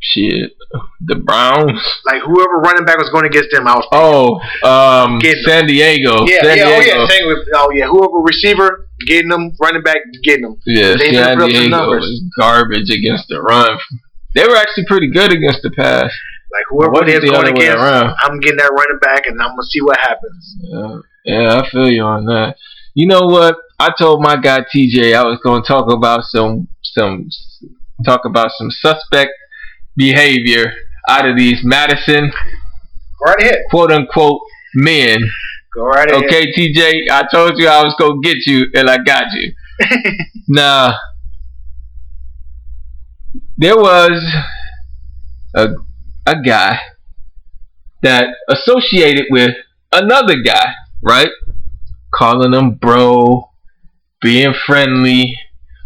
Shit, the Browns. Like, whoever running back was going against them, I was oh, um, San Diego. Yeah, San yeah, Diego. Oh yeah, San, oh yeah. Whoever receiver getting them, running back getting them. Yeah, they San Diego is garbage against the run. They were actually pretty good against the pass. Like whoever they're going against, I'm getting that running back, and I'm gonna see what happens. Yeah, yeah, I feel you on that. You know what? I told my guy T J I was gonna talk about some some talk about some suspect behavior out of these Madison, right ahead. quote unquote men. Go right ahead. Okay, T J, I told you I was gonna get you, and I got you. Nah, there was a a guy that associated with another guy, right? Calling him bro, being friendly,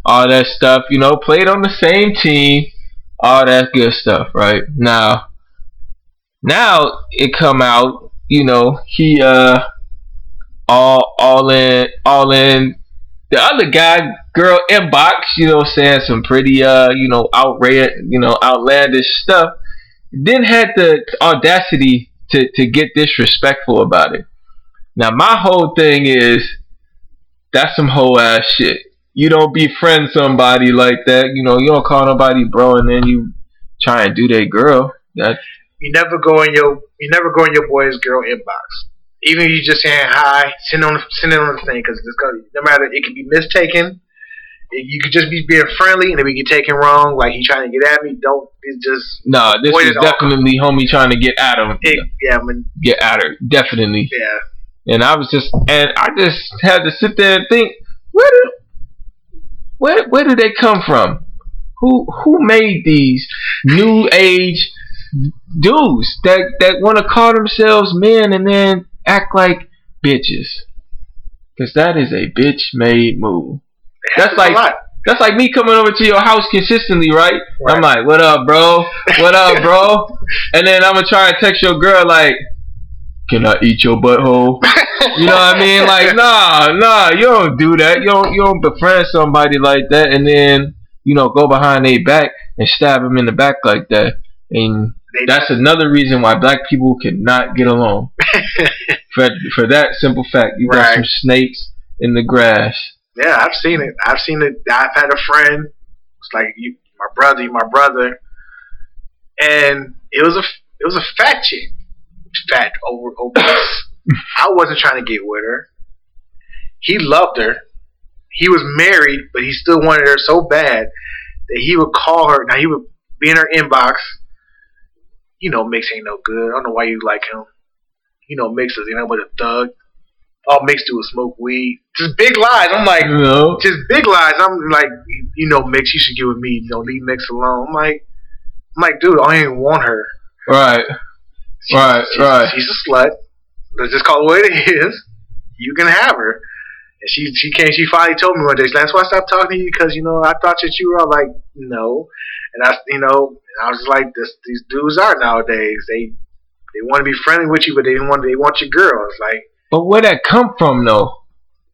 all that stuff. You know, played on the same team. All that good stuff, right? Now, now it come out, you know, he uh, all all in, all in. The other guy, girl inbox, you know, saying some pretty, uh, you know, outrage, you know, outlandish stuff. Then had the audacity to to get disrespectful about it. Now, my whole thing is that's some whole ass shit. You don't befriend somebody like that. You know, you don't call nobody bro, and then you try and do their girl. That's you never go in your you never go in your boy's girl inbox. Even if you just saying hi, send on send it on the thing because no matter it can be mistaken. You could just be being friendly, and if we get taken wrong, like he trying to get at me, don't it's just no. This is definitely homie trying to get at him. It, yeah, I mean, get at her definitely. Yeah, and I was just and I just had to sit there and think what. Where where do they come from? Who who made these new age dudes that, that want to call themselves men and then act like bitches? Because that is a bitch made move. That's like that's like me coming over to your house consistently, right? right. I'm like, what up, bro? What up, bro? And then I'm gonna try and text your girl like, can I eat your butthole? You know what I mean? Like, nah, nah, you don't do that. You don't, you don't befriend somebody like that and then, you know, go behind their back and stab them in the back like that. And that's another reason why black people cannot get along. for for that simple fact. You right. got some snakes in the grass. Yeah, I've seen it. I've seen it. I've had a friend. It's like, you, my brother, you my brother. And it was a, it was a fat chick. Fat over obese. I wasn't trying to get with her. He loved her. He was married, but he still wanted her so bad that he would call her. Now he would be in her inbox. You know, Mix ain't no good. I don't know why you like him. You know, Mix is you know but a thug. All Mix do is smoke weed. Just big lies. I'm like, no. just big lies. I'm like, you know, Mix, you should get with me. You know, leave Mix alone. I'm like, I'm like, dude, I don't even want her. Right. She's, right, she's, right. She's a slut. Let's just call it what it is. You can have her. And she she came. She finally told me one day. She's like, that's why I stopped talking to you because you know I thought that you were all like no. And I you know and I was like this. These dudes are nowadays. They they want to be friendly with you, but they want they want your girls. Like, but where that come from though?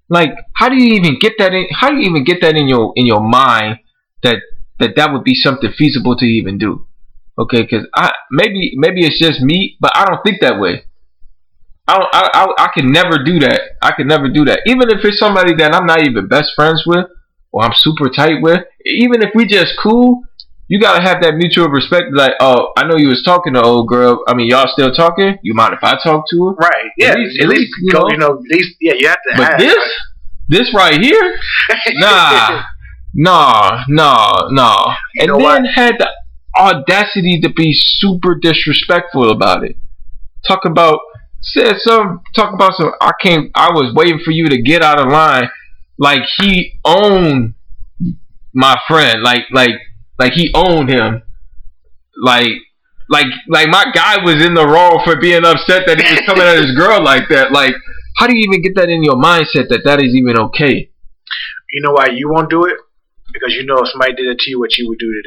Like, how do you even get that in? How do you even get that in your in your mind that that, that would be something feasible to even do? Okay, because I maybe maybe it's just me, but I don't think that way. I don't, I, I I can never do that. I can never do that. Even if it's somebody that I'm not even best friends with, or I'm super tight with, even if we just cool, you gotta have that mutual respect. Like, oh, I know you was talking to old girl. I mean, y'all still talking? You mind if I talk to her? Right. Yeah. At least, at least, you know, you know, at least, yeah, you have to. But ask, this, right? this right here, nah, nah, nah, nah. You and then what? Had the audacity to be super disrespectful about it. Talk about said some. Talk about some. I can't. I was waiting for you to get out of line. Like he owned my friend. Like like. Like he owned him, like, like, like my guy was in the wrong for being upset that he was coming at his girl like that. Like, how do you even get that in your mindset that that is even okay? You know why you won't do it? Because you know if somebody did it to you, what you would do to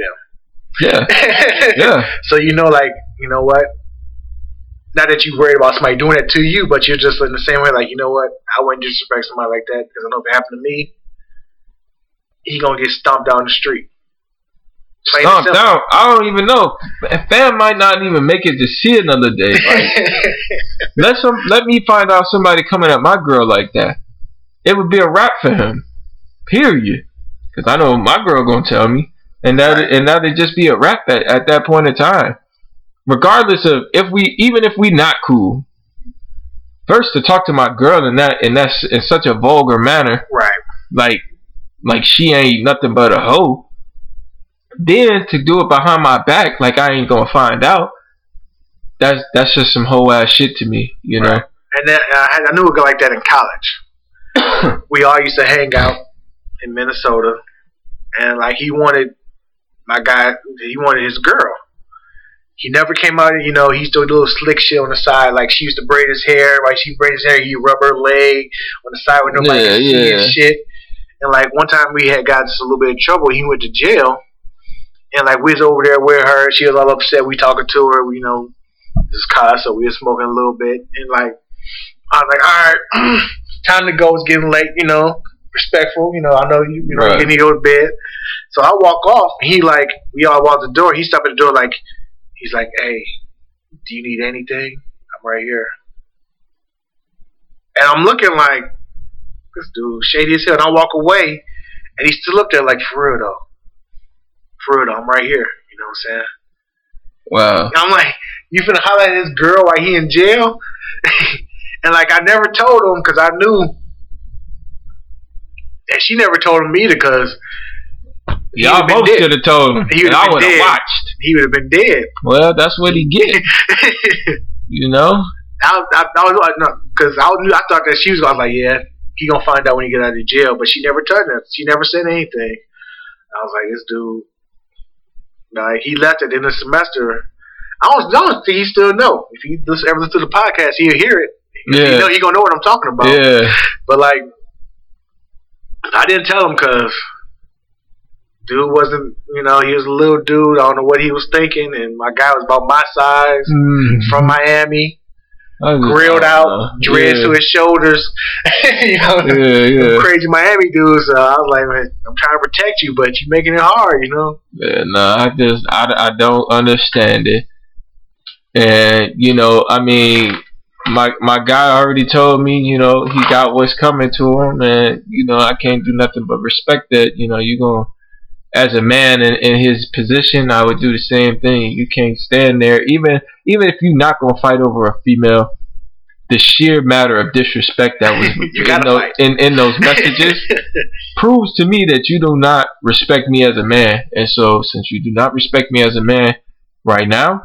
them. Yeah, yeah. So you know, like, you know what? Not that you're worried about somebody doing it to you, but you're just in the same way. Like, you know what? I wouldn't disrespect somebody like that because I know if it happened to me, he gonna get stomped down the street. Stomped out. I don't even know. A fan might not even make it to see another day. Like, let some. Let me find out somebody coming at my girl like that. It would be a wrap for him. Period. Because I know my girl gonna tell me, and that and that would just be a wrap at, at that point in time. Regardless of if we, even if we not cool. First to talk to my girl in that in that in such a vulgar manner. Right. Like, like she ain't nothing but a hoe. Then to do it behind my back, like I ain't gonna find out. That's that's just some whole ass shit to me, you know. Right. And then uh, I knew a guy like that in college. We all used to hang out in Minnesota, and like he wanted my guy, he wanted his girl. He never came out, you know. He used to do little slick shit on the side, like she used to braid his hair. Like she braided his hair, he rub her leg on the side with nobody yeah, yeah. seeing shit. And like one time we had got us a little bit of trouble. He went to jail. And, like, we was over there with her. She was all upset. We talking to her. We, you know, this is Kyle, so we were smoking a little bit. And, like, I was like, all right, time to go. It's getting late, you know, respectful. You know, I know you, you know, right. You need to go to bed. So I walk off. And he, like, we all walk the door. He stopped at the door, like, he's like, hey, do you need anything? I'm right here. And I'm looking like, this dude shady as hell. And I walk away. And he's still up there, like, for real, though. For real, I'm right here. You know what I'm saying? Wow. And I'm like, you finna holler at this girl while he in jail? And like, I never told him because I knew. And she never told him either because. Y'all both should have told him. He and I would have watched. He would have been dead. Well, that's what he get. You know? I, I, I was like, no, because I, I thought that she was going to be like, yeah, he going to find out when he get out of jail. But she never told him. She never said anything. I was like, this dude. Like he left at the end of the semester. I don't, I don't think he still know. If he listen, ever listen to the podcast, he'll hear it. Yeah. He know he gonna know what I'm talking about. Yeah. But like, I didn't tell him because dude wasn't. You know, he was a little dude. I don't know what he was thinking. And my guy was about my size, mm-hmm. from Miami, grilled out, know. dreads yeah. to his shoulders. You know, yeah, yeah. Crazy Miami dudes. So I was like, man, I'm trying to protect you, but you're making it hard, you know? Yeah, no, I just, I, I don't understand it. And, you know, I mean, my my guy already told me, you know, he got what's coming to him, and, you know, I can't do nothing but respect that. You know, you're going to, as a man in, in his position, I would do the same thing. You can't stand there. Even even if you're not going to fight over a female, the sheer matter of disrespect that was in, those, in, in those messages proves to me that you do not respect me as a man. And so since you do not respect me as a man right now,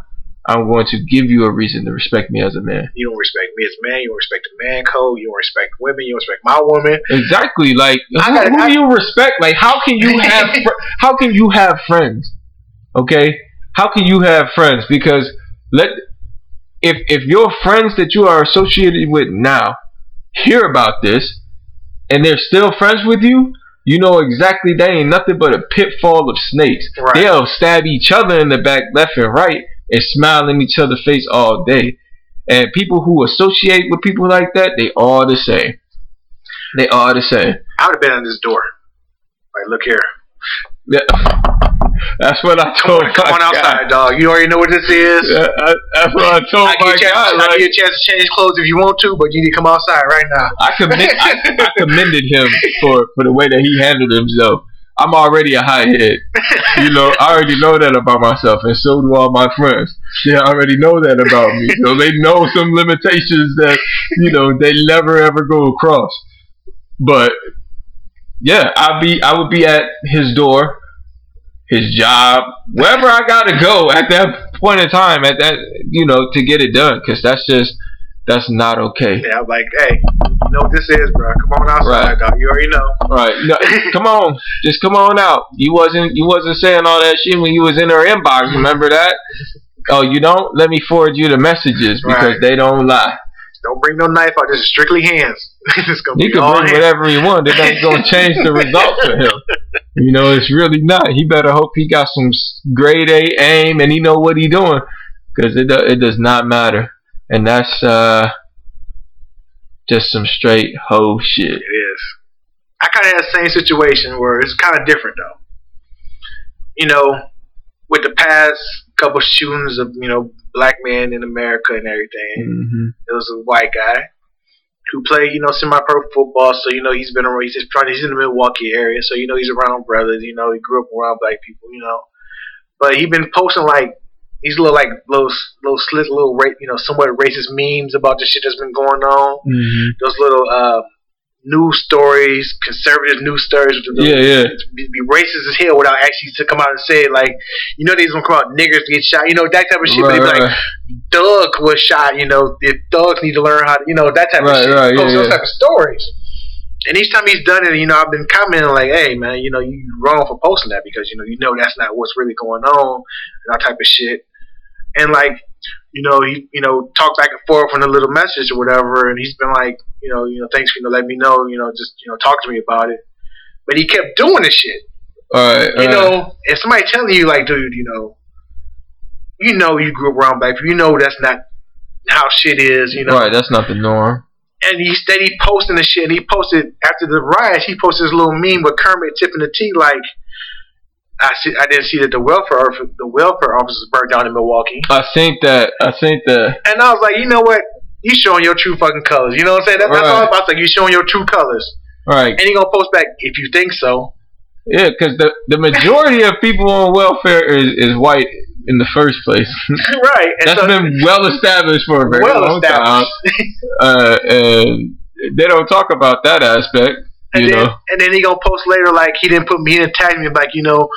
I'm going to give you a reason to respect me as a man. You don't respect me as a man. You don't respect the man code. You don't respect women. You don't respect my woman. Exactly. Like, I gotta, who do you respect? Like, how can you have fr- how can you have friends? Okay? How can you have friends? Because let if if your friends that you are associated with now hear about this and they're still friends with you, you know exactly they ain't nothing but a pitfall of snakes. Right. They'll stab each other in the back left and right and smile in each other's face all day. And people who associate with people like that, they all the same. They all the same. I would have been on this door. Like, look here. Yeah. That's what I told my guy. Come on outside, dog. You already know what this is. Yeah, I, that's what I told I my guy. I'll like, give you a chance to change clothes if you want to, but you need to come outside right now. I, commend, I, I commended him for, for the way that he handled himself. I'm already a hothead. You know, I already know that about myself, and so do all my friends. They already know that about me. So they know some limitations that, you know, they never ever go across. But yeah, I'd be I would be at his door, his job, wherever I gotta go at that point in time, at that, you know, to get it done, because that's just that's not okay. Yeah, I'm like, hey, you know what this is, bro. Come on outside, right. Dog. You already know. Right. No, come on. Just come on out. You wasn't you wasn't saying all that shit when you was in her inbox. Remember that? Oh, you don't? Let me forward you the messages because right. They don't lie. Don't bring no knife out. This is strictly hands. It's gonna he be can all bring hands. Whatever he wants. It ain't going to change the result for him. You know, it's really not. He better hope he got some grade A aim and he know what he doing because it, do, it does not matter. And that's uh, just some straight hoe shit. It is. I kind of had the same situation where it's kind of different, though. You know, with the past couple shootings of, you know, black men in America and everything, mm-hmm. It was a white guy who played, you know, semi-pro football. So, you know, he's been around, he's, just trying, he's in the Milwaukee area. So, you know, he's around brothers. You know, he grew up around black people, you know. But he's been posting, like, these little like little little slit little you know somewhat racist memes about the shit that's been going on. Mm-hmm. Those little uh, news stories, conservative news stories. Yeah, those, yeah. Be, be racist as hell without actually to come out and say it. Like, you know, they're gonna come out niggers get shot. You know, that type of shit. Right, but right. Like, Doug was shot. You know, the thugs need to learn how to. You know, that type right, of shit. Right, yeah, those yeah. type of stories. And each time he's done it, you know, I've been commenting like, hey, man, you know, you wrong for posting that because, you know, you know that's not what's really going on and that type of shit. And, like, you know, he, you know, talked back and forth on a little message or whatever, and he's been like, you know, you know, thanks for, you know, letting me know, you know, just, you know, talk to me about it. But he kept doing this shit. All right, all you know, right. And somebody telling you, like, dude, you know, you know you grew up around black people. You know that's not how shit is, you know. Right, that's not the norm. And he steady posting the shit. And he posted, after the riots, he posted this little meme with Kermit tipping the tea like, I see, I didn't see that the welfare the welfare office was burnt down in Milwaukee. I think that, I think that. And I was like, you know what? You showing your true fucking colors. You know what I'm saying? That, right. That's all about. Like, you showing your true colors. Right. And he going to post back, if you think so. Yeah, because the, the majority of people on welfare is, is white in the first place. Right. And that's so, been well established for a very well long time. Uh, and they don't talk about that aspect. And you then, know. And then he gonna post later like he didn't put me, he didn't tag me, like, you know,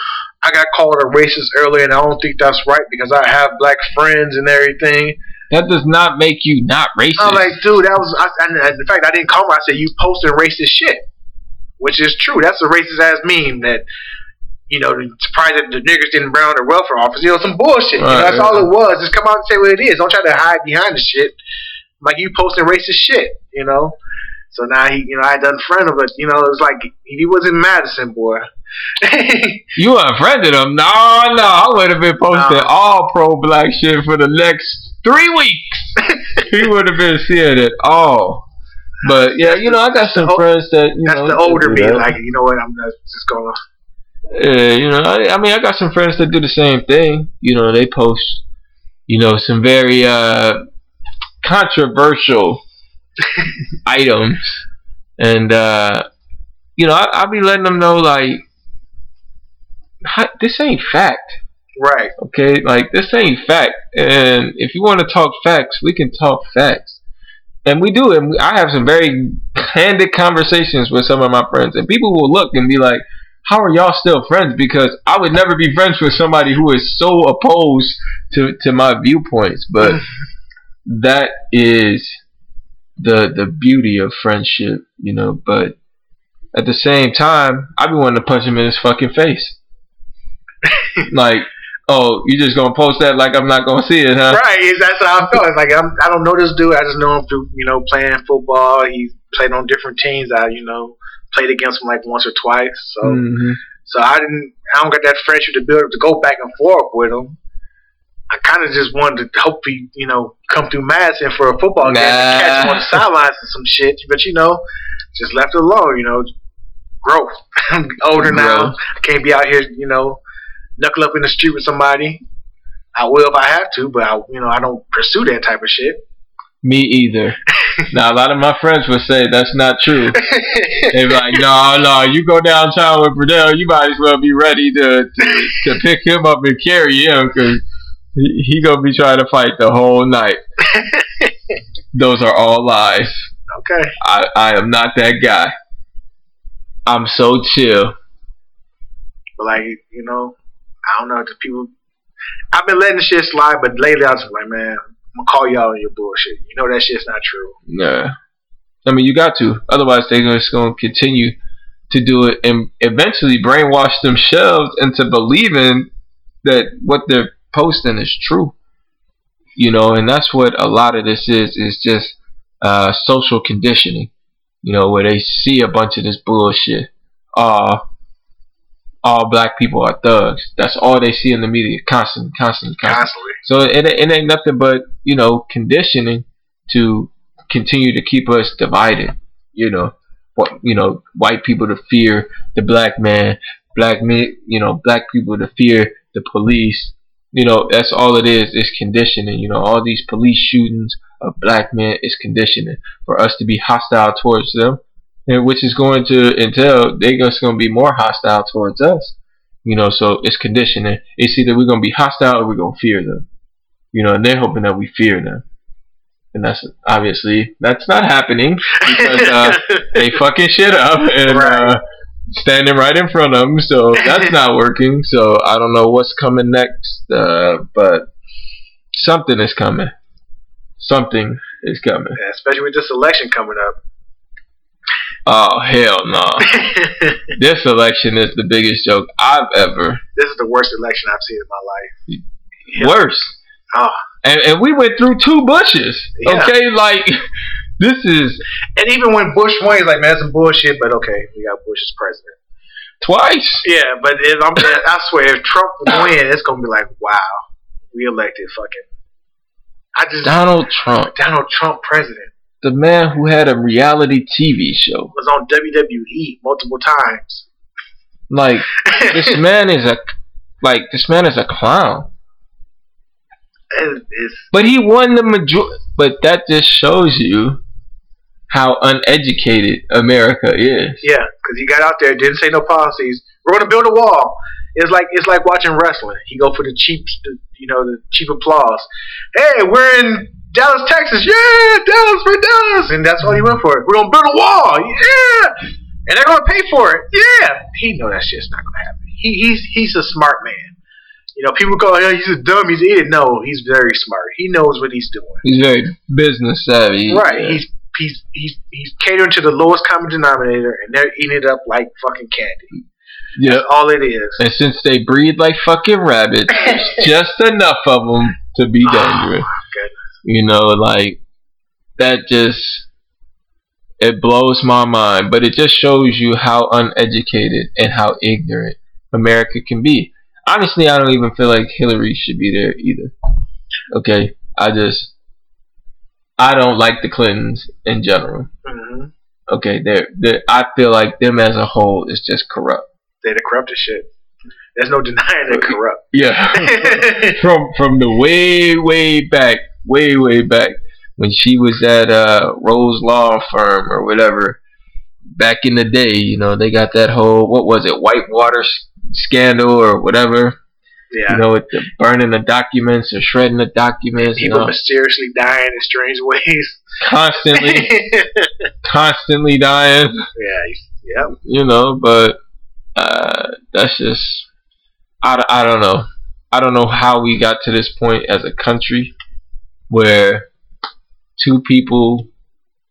I got called a racist earlier, and I don't think that's right because I have black friends and everything. That does not make you not racist. I'm like, dude, that was. I, I, in fact, I didn't call him. I said, you posting racist shit, which is true. That's a racist ass meme that, you know, surprised that the niggers didn't brown their welfare office. You know, some bullshit. Right, you know, that's yeah. all it was. Just come out and say what it is. Don't try to hide behind the shit. Like, you posting racist shit, you know. So now he, you know, I had done friend him, but, you know, it was like, he was in Madison, boy. You unfriended him? No, no, I would have been posting no. all pro-black shit for the next three weeks. He would have been seeing it all. But, yeah, that's you know, the, I got some the, friends that, you that's know. That's the older me, like, you know what, I'm not just going to. Yeah, you know, I, I mean, I got some friends that do the same thing. You know, they post, you know, some very uh, controversial items, and uh, you know, I'll be letting them know like, this ain't fact, right? Okay, like this ain't fact. And if you want to talk facts, we can talk facts, and we do. And I have some very candid conversations with some of my friends, and people will look and be like, how are y'all still friends? Because I would never be friends with somebody who is so opposed to to my viewpoints. But that is the the beauty of friendship, you know. But at the same time, I be wanting to punch him in his fucking face. Like, oh, you just gonna post that like I'm not gonna see it, huh? Right, that's how I felt. It's like, I'm, I don't know this dude. I just know him through, you know, playing football. He played on different teams. I, you know, played against him like once or twice. So, mm-hmm. so I didn't. I don't got that friendship to build up to go back and forth with him. I kind of just wanted to hope he, you know, come through Madison for a football nah. game and catch him on the sidelines and some shit. But, you know, just left it alone, you know. Growth. I'm older Growth. now. I can't be out here, you know, knuckle up in the street with somebody. I will if I have to, but I, you know, I don't pursue that type of shit. Me either. Now, a lot of my friends would say that's not true. They'd be like, no, no, you go downtown with Burdell, you might as well be ready to to, to pick him up and carry him, because he, he going to be trying to fight the whole night. Those are all lies. Okay. I, I am not that guy. I'm so chill. But, like, you know, I don't know if the people... I've been letting the shit slide, but lately I was like, man... I'm going to call y'all on your bullshit. You know that shit's not true. Nah. I mean, you got to. Otherwise, they're just going to continue to do it and eventually brainwash themselves into believing that what they're posting is true. You know, and that's what a lot of this is. It's just uh, social conditioning. You know, where they see a bunch of this bullshit. Uh, all black people are thugs. That's all they see in the media. Constant, constant, constant. Constantly. So it, it ain't nothing but, you know, conditioning to continue to keep us divided. You know, what, you know, white people to fear the black man, black men, you know, black people to fear the police. You know, that's all it is. It's conditioning. You know, all these police shootings of black men is conditioning for us to be hostile towards them, and which is going to entail they're just going to be more hostile towards us. You know, so it's conditioning. It's either we're going to be hostile or we're going to fear them. You know, and they're hoping that we fear them. And that's, obviously, that's not happening because uh, they fucking shit up and right. uh, standing right in front of them. So that's not working. So I don't know what's coming next, uh, but something is coming. Something is coming. Yeah, especially with this election coming up. Oh, hell no. Nah. This election is the biggest joke I've ever. This is the worst election I've seen in my life. Yeah. Worse. Oh. And, and we went through two Bushes. Yeah. Okay, like, this is... And even when Bush won, he's like, man, that's some bullshit, but okay, we got Bush as president. Twice? Yeah, but if I'm, I swear, if Trump wins, it's going to be like, wow, we elected fucking... I just Donald Trump. Donald Trump president. The man who had a reality T V show. Was on W W E multiple times. Like, this man is a... Like, this man is a clown. It's, it's, but he won the majority... But that just shows you how uneducated America is. Yeah, because he got out there, didn't say no policies. We're going to build a wall. It's like it's like watching wrestling. He go for the cheap, the, you know, the cheap applause. Hey, we're in... Dallas, Texas, yeah, Dallas for Dallas, and that's all he went for. We're gonna build a wall, yeah, and they're gonna pay for it, yeah. He know that shit's not gonna happen. He he's he's a smart man. You know, people call him he's a dumb, he's an idiot. No, he's very smart. He knows what he's doing. He's very business savvy, right? Yeah. He's he's he's he's catering to the lowest common denominator, and they're eating it up like fucking candy. Yeah, that's all it is. And since they breed like fucking rabbits, there's just enough of them to be dangerous. Oh, my goodness. You know, like, that just, it blows my mind. But it just shows you how uneducated and how ignorant America can be. Honestly, I don't even feel like Hillary should be there either. Okay? I just, I don't like the Clintons in general. Mm-hmm. Okay? They're, they're, I feel like them as a whole is just corrupt. They're the corruptest shit. There's no denying they're corrupt. Yeah. from, from the way, way back. Way, way back when she was at uh, Rose Law Firm or whatever, back in the day, you know, they got that whole, what was it, Whitewater s- scandal or whatever. Yeah. You know, with the burning the documents or shredding the documents. People and all. Mysteriously dying in strange ways. Constantly. constantly dying. Yeah. Yep. You know, but uh, that's just, I, I don't know. I don't know how we got to this point as a country. Where two people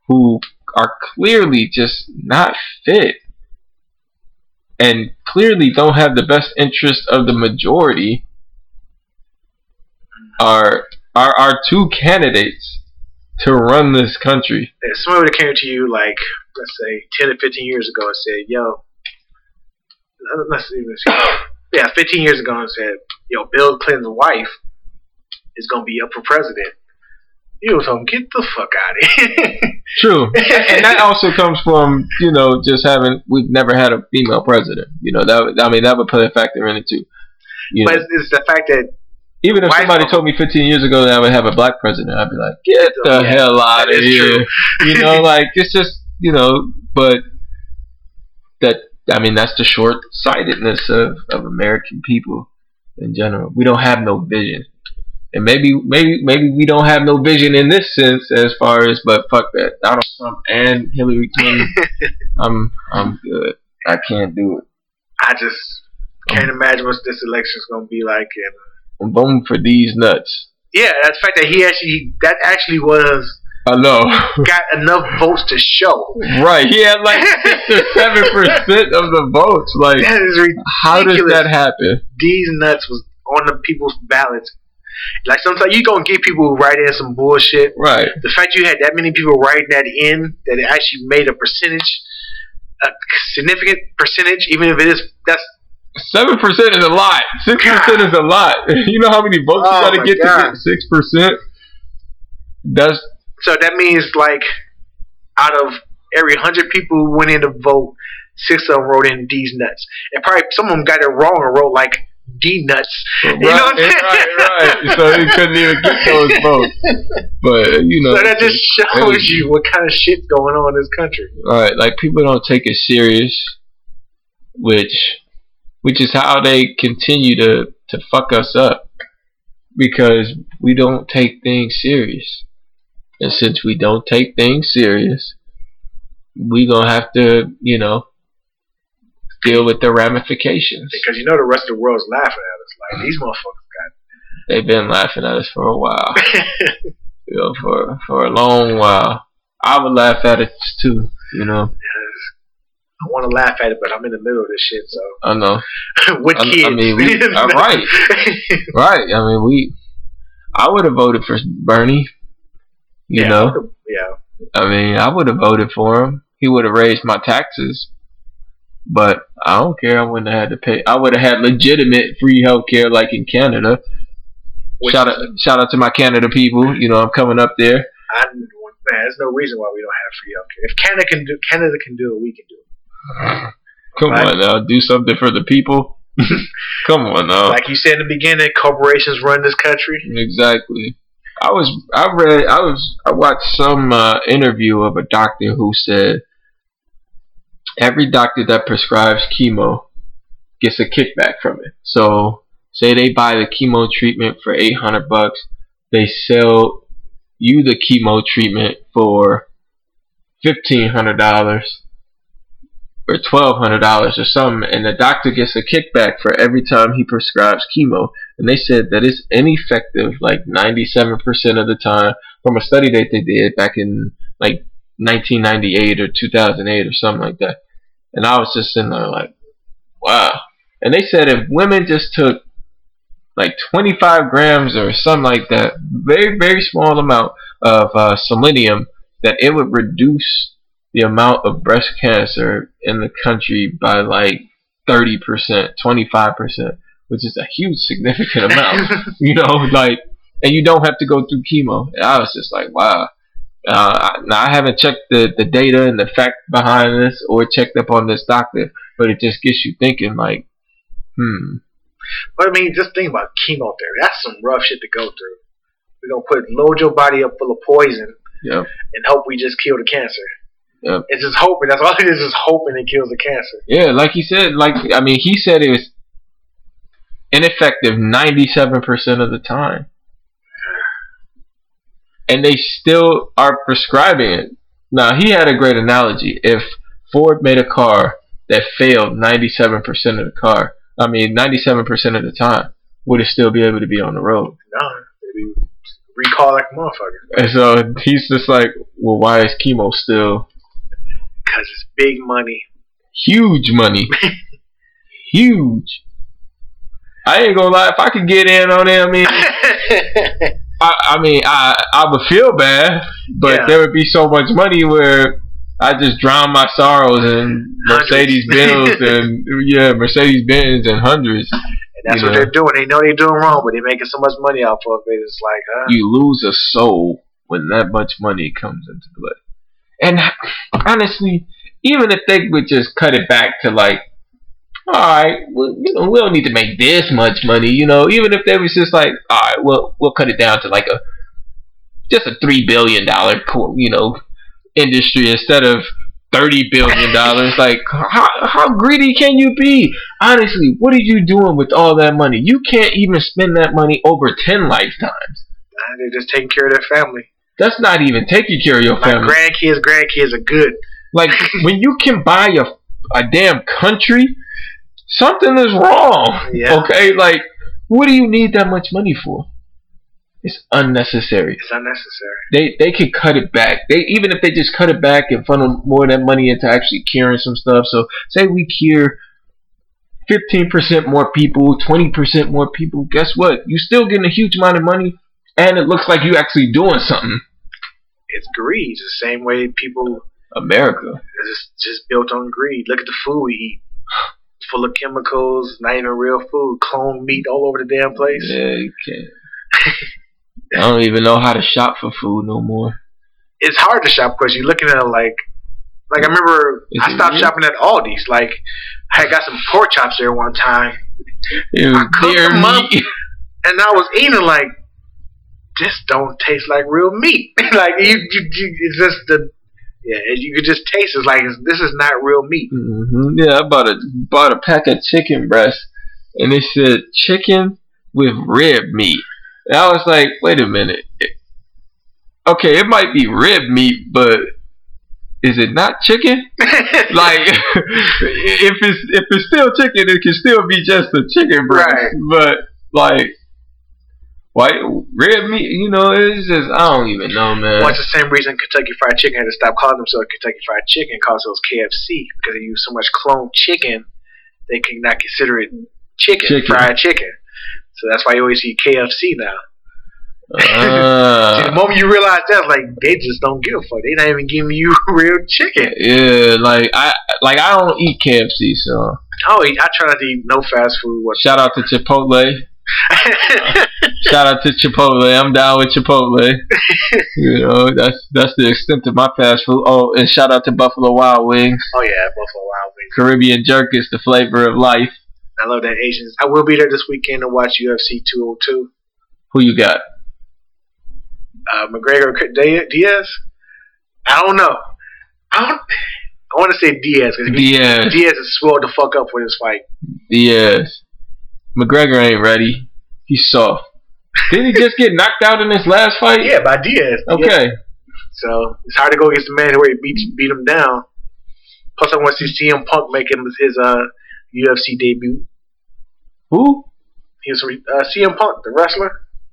who are clearly just not fit and clearly don't have the best interest of the majority are are our two candidates to run this country. If someone would have came to you like, let's say, ten or fifteen years ago and said, yo, let's even yeah, fifteen years ago and said, yo, Bill Clinton's wife is going to be up for president. You know, so get the fuck out of here. True. And that also comes from, you know, just having, we've never had a female president. You know, that I mean, that would play a factor in it, too. You but know. It's the fact that even if somebody told me fifteen years ago that I would have a black president, I'd be like, get the yeah, hell out of here. You know, like, it's just, you know, but that, I mean, that's the short-sightedness of, of American people in general. We don't have no vision. And maybe, maybe, maybe we don't have no vision in this sense as far as, but fuck that. Donald Trump and Hillary Clinton, I'm, I'm good. I can't do it. I just can't um, imagine what this election's going to be like. And I'm voting for these nuts. Yeah, that's the fact that he actually, that actually was, I know, got enough votes to show. Right, he had like six or seven percent of the votes. Like, that is ridiculous. How does that happen? These nuts was on the people's ballots. Like, sometimes you gonna get people who write in some bullshit. Right. The fact you had that many people writing that in, that it actually made a percentage, a significant percentage, even if it is, that's seven percent is a lot. Six percent is a lot. You know how many votes oh you gotta get God. to get six percent? That's so that means like out of every hundred people who went in to vote, six of them wrote in these nuts. And probably some of them got it wrong and wrote like D nuts. Right, you know what I'm saying? Right, right. So he couldn't even get those votes. But you know, so that just shows energy. You what kind of shit's going on in this country. Alright, like people don't take it serious, which which is how they continue to, to fuck us up. Because we don't take things serious. And since we don't take things serious, we gonna have to, you know, deal with the ramifications. Because you know the rest of the world's laughing at us. Like, these motherfuckers got... They've been laughing at us for a while. you know, for, for a long while. I would laugh at it too, you know. I want to laugh at it, but I'm in the middle of this shit, so... I know. With I, kids. I mean, we... uh, right. Right. I mean, we... I would have voted for Bernie. You yeah, know? Yeah. I mean, I would have voted for him. He would have raised my taxes. But I don't care. I wouldn't have had to pay. I would have had legitimate free healthcare like in Canada. Which shout out, shout out to my Canada people. You know, I'm coming up there. I man, there's no reason why we don't have free healthcare. If Canada can do, Canada can do it. We can do it. Come right? on now, do something for the people. Come on now. Like you said in the beginning, corporations run this country. Exactly. I was. I read. I was. I watched some uh, interview of a doctor who said, every doctor that prescribes chemo gets a kickback from it. So, say they buy the chemo treatment for eight hundred bucks, they sell you the chemo treatment for fifteen hundred dollars or twelve hundred dollars or something, and the doctor gets a kickback for every time he prescribes chemo. And they said that it's ineffective like ninety-seven percent of the time from a study that they did back in like nineteen ninety-eight or two thousand eight or something like that. And I was just sitting there like, wow. And they said if women just took like twenty-five grams or something like that, very, very small amount of uh, selenium, that it would reduce the amount of breast cancer in the country by like thirty percent, twenty-five percent, which is a huge significant amount. You know, like, and you don't have to go through chemo. And I was just like, wow. Uh, now I haven't checked the, the data and the fact behind this or checked up on this doctor, but it just gets you thinking like, hmm. But I mean, just think about chemotherapy. That's some rough shit to go through. We're going to put load your body up full of poison, yep, and hope we just kill the cancer. Yep. It's just hoping. That's all it is, just hoping it kills the cancer. Yeah, like he said, like, I mean, he said it was ineffective ninety-seven percent of the time. And they still are prescribing it. Now, he had a great analogy. If Ford made a car that failed ninety-seven percent of the car, I mean, ninety-seven percent of the time, would it still be able to be on the road? No. It'd be recall like a motherfucker. And so he's just like, well, why is chemo still? Because it's big money. Huge money. Huge. I ain't gonna lie. If I could get in on it, I mean... I, I mean, I I would feel bad, but yeah, there would be so much money where I just drown my sorrows in Mercedes Benz and yeah, Mercedes Benz and hundreds. And that's what know. they're doing. They know they're doing wrong, but they're making so much money off of it. It's like, huh? You lose a soul when that much money comes into play. And honestly, even if they would just cut it back to like, all right, well, you know, we don't need to make this much money, you know. Even if they was just like, all right, well, we'll cut it down to like a just a three billion dollar, you know, industry instead of thirty billion dollars. Like, how how greedy can you be? Honestly, what are you doing with all that money? You can't even spend that money over ten lifetimes. Nah, they're just taking care of their family. That's not even taking care of your family. My grandkids, grandkids are good. Like, when you can buy a a damn country, something is wrong. Yeah. Okay, like, what do you need that much money for? It's unnecessary. It's unnecessary. They they could cut it back. They even if they just cut it back and funnel more of that money into actually curing some stuff. So say we cure fifteen percent more people, twenty percent more people. Guess what? You're still getting a huge amount of money, and it looks like you actually doing something. It's greed. It's the same way people. America. It's just built on greed. Look at the food we eat. Full of chemicals, not even real food. Clone meat all over the damn place. Yeah, you can't. I don't even know how to shop for food no more. It's hard to shop because you're looking at it like, like I remember Is I stopped real? shopping at Aldi's. Like, I got some pork chops there one time. Ew, I cooked them up, and I was eating like, this don't taste like real meat. Like, you, you, you, it's just the. Yeah, you could just taste it. Like, this is not real meat. Mm-hmm. Yeah, I bought a bought a pack of chicken breasts, and it said chicken with rib meat. And I was like, wait a minute. Okay, it might be rib meat, but is it not chicken? Like, if it's if it's still chicken, it can still be just a chicken breast. Right. But like. Why rib meat? You know, it's just I don't even know, man. Well, it's the same reason Kentucky Fried Chicken had to stop calling themselves Kentucky Fried Chicken, because it was K F C, because they use so much cloned chicken, they could not consider it chicken, chicken. fried chicken. So that's why you always see K F C now. Uh, See, the moment you realize that, like, they just don't give a fuck. They not even giving you real chicken. Yeah, like I like I don't eat K F C, so I don't eat, I try not to eat no fast food. Whatsoever. Shout out to Chipotle. uh, shout out to Chipotle. I'm down with Chipotle. You know, that's that's the extent of my fast food. Oh, and shout out to Buffalo Wild Wings. Oh yeah, Buffalo Wild Wings. Caribbean jerk is the flavor of life. I love that Asians. I will be there this weekend to watch U F C two oh two. Who you got? Uh, McGregor Diaz. I don't know. I don't. I want to say Diaz because Diaz. Diaz is swelled the fuck up for this fight. Diaz. McGregor ain't ready. He's soft. Didn't he just get knocked out in his last fight? Yeah, by Diaz. Okay. Yeah. So, it's hard to go against the man where he beat, beat him down. Plus, I want to see C M Punk make him his uh, U F C debut. Who? He was uh, C M Punk, the wrestler.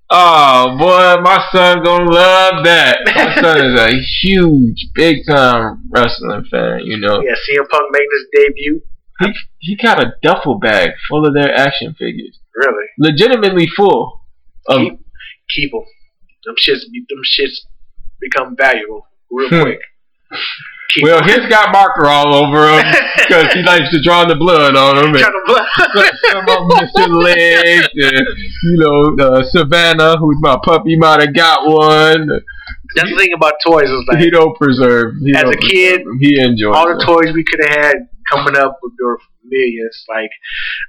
Oh, boy, my son gonna love that. My son is a huge, big-time wrestling fan, you know. Yeah, C M Punk made his debut. He, he got a duffel bag full of their action figures. Really? Legitimately full. Of keep, keep them. Them shits, them shits become valuable real quick. Keep well, his got marker all over him because he likes to draw the blood on him. Draw the blood. Some on Mister Legs and, you know, uh, Savannah, who's my puppy, might have got one. That's the thing about toys is like he don't preserve. He as don't a preserve kid, them. He enjoyed all them. The toys we could have had. Coming up with your millions, like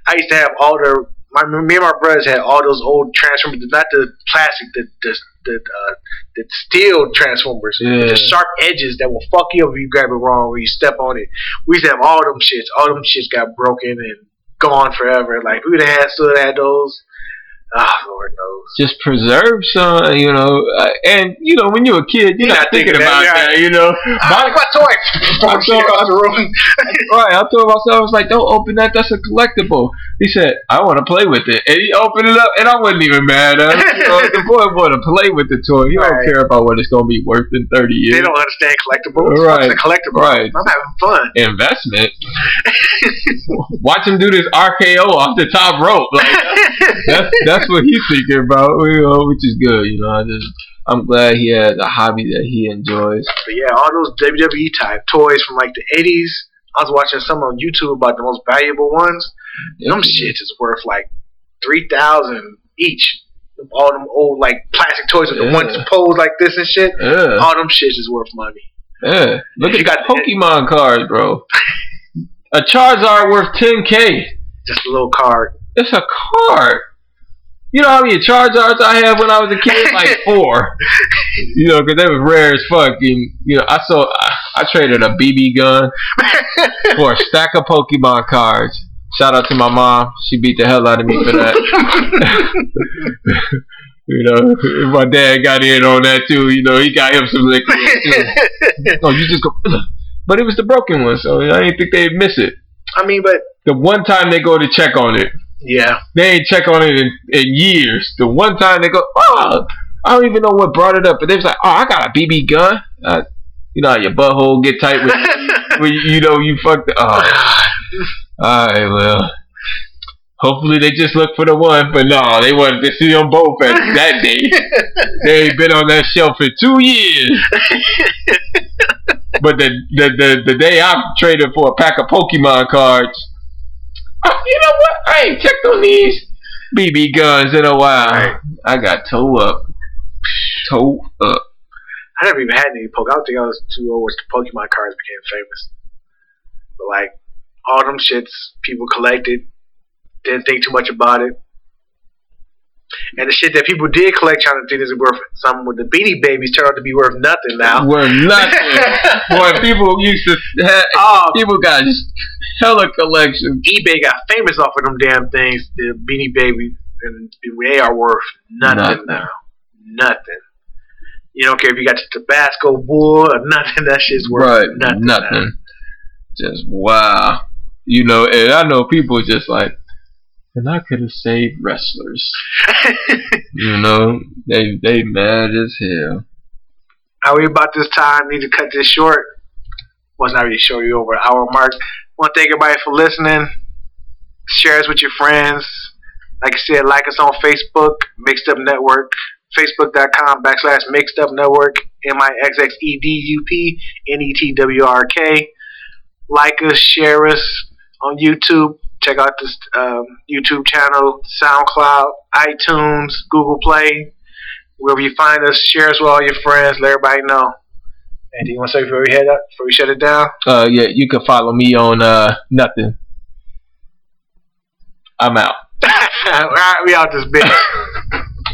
I used to have all the my me and my brothers had all those old Transformers, not the plastic, the the the, uh, the steel Transformers, yeah. The sharp edges that will fuck you up if you grab it wrong or you step on it. We used to have all them shits. All them shits got broken and gone forever. Like who the hell still had those? Ah, oh, Lord knows. Just preserve some, you know. Uh, and, you know, when you're a kid, you're, you're not, not thinking, thinking about that, that, you know. My, my toy. I told him, right, I told myself, I was like, don't open that. That's a collectible. He said, I want to play with it. And he opened it up, and I wasn't even mad at him. You know, the boy wanted to play with the toy. He right. don't care about what it's going to be worth in thirty years. They don't understand collectibles. Right. It's a collectible. Right. I'm having fun. Investment. Watch him do this R K O off the top rope. Like, that's, that's That's what he's thinking about, you know, which is good, you know. I just, I'm glad he had a hobby that he enjoys. But yeah, all those W W E type toys from like the eighties. I was watching some on YouTube about the most valuable ones. Yeah. Them shits is worth like three thousand each. All them old like plastic toys with yeah. the ones posed like this and shit. Yeah. All them shits is worth money. Yeah, look if at you got Pokemon the- cards, bro. A Charizard worth ten K. just a little card. It's a card. You know how many charge arts I had when I was a kid? Like four. You know, because they were rare as fuck. And, you know, I saw, I, I traded a B B gun for a stack of Pokemon cards. Shout out to my mom. She beat the hell out of me for that. You know, my dad got in on that too. You know, he got him some liquor too. No, you just go. But it was the broken one, so I didn't think they'd miss it. I mean, but the one time they go to check on it. Yeah. They ain't check on it in, in years. The one time they go, oh, I don't even know what brought it up. But they was like, oh, I got a B B gun. Uh, you know how your butthole get tight when, when you know you fucked. Oh. All right, well, hopefully they just look for the one. But no, they wanted to see them both at that day. They ain't been on that shelf for two years. But the, the, the, the day I traded for a pack of Pokemon cards, oh, you know what? I ain't checked on these B B guns in a while. Right. I got toe up. Toe up. I never even had any Pokemon. I don't think I was too old when Pokemon cards became famous. But, like, all them shits people collected, didn't think too much about it. And the shit that people did collect, trying to think is worth something, with the Beanie Babies turned out to be worth nothing now. Worth nothing. Boy, people used to have, oh, people got hella collections. eBay got famous off of them damn things. The Beanie Babies, and they are worth nothing, nothing now. Nothing. You don't care if you got the Tabasco Bull or nothing. That shit's worth right, nothing. Nothing. Now. Just wow. You know, and I know people just like, and I could have saved wrestlers. You know, they they mad as hell. Are we about this time? Need to cut this short. Wasn't well, not really sure you over an hour mark. Want to thank everybody for listening. Share us with your friends. Like I said, like us on Facebook, Mixed Up Network, facebook.com backslash Mixed Up Network, M I X X E D U P N E T W R K. Like us, share us on YouTube. Check out this um, YouTube channel, SoundCloud, iTunes, Google Play. Wherever you find us, share us with all your friends. Let everybody know. And do you want to say before we head up, before we shut it down? Uh, yeah, you can follow me on uh, nothing. I'm out. All right, we out this bitch.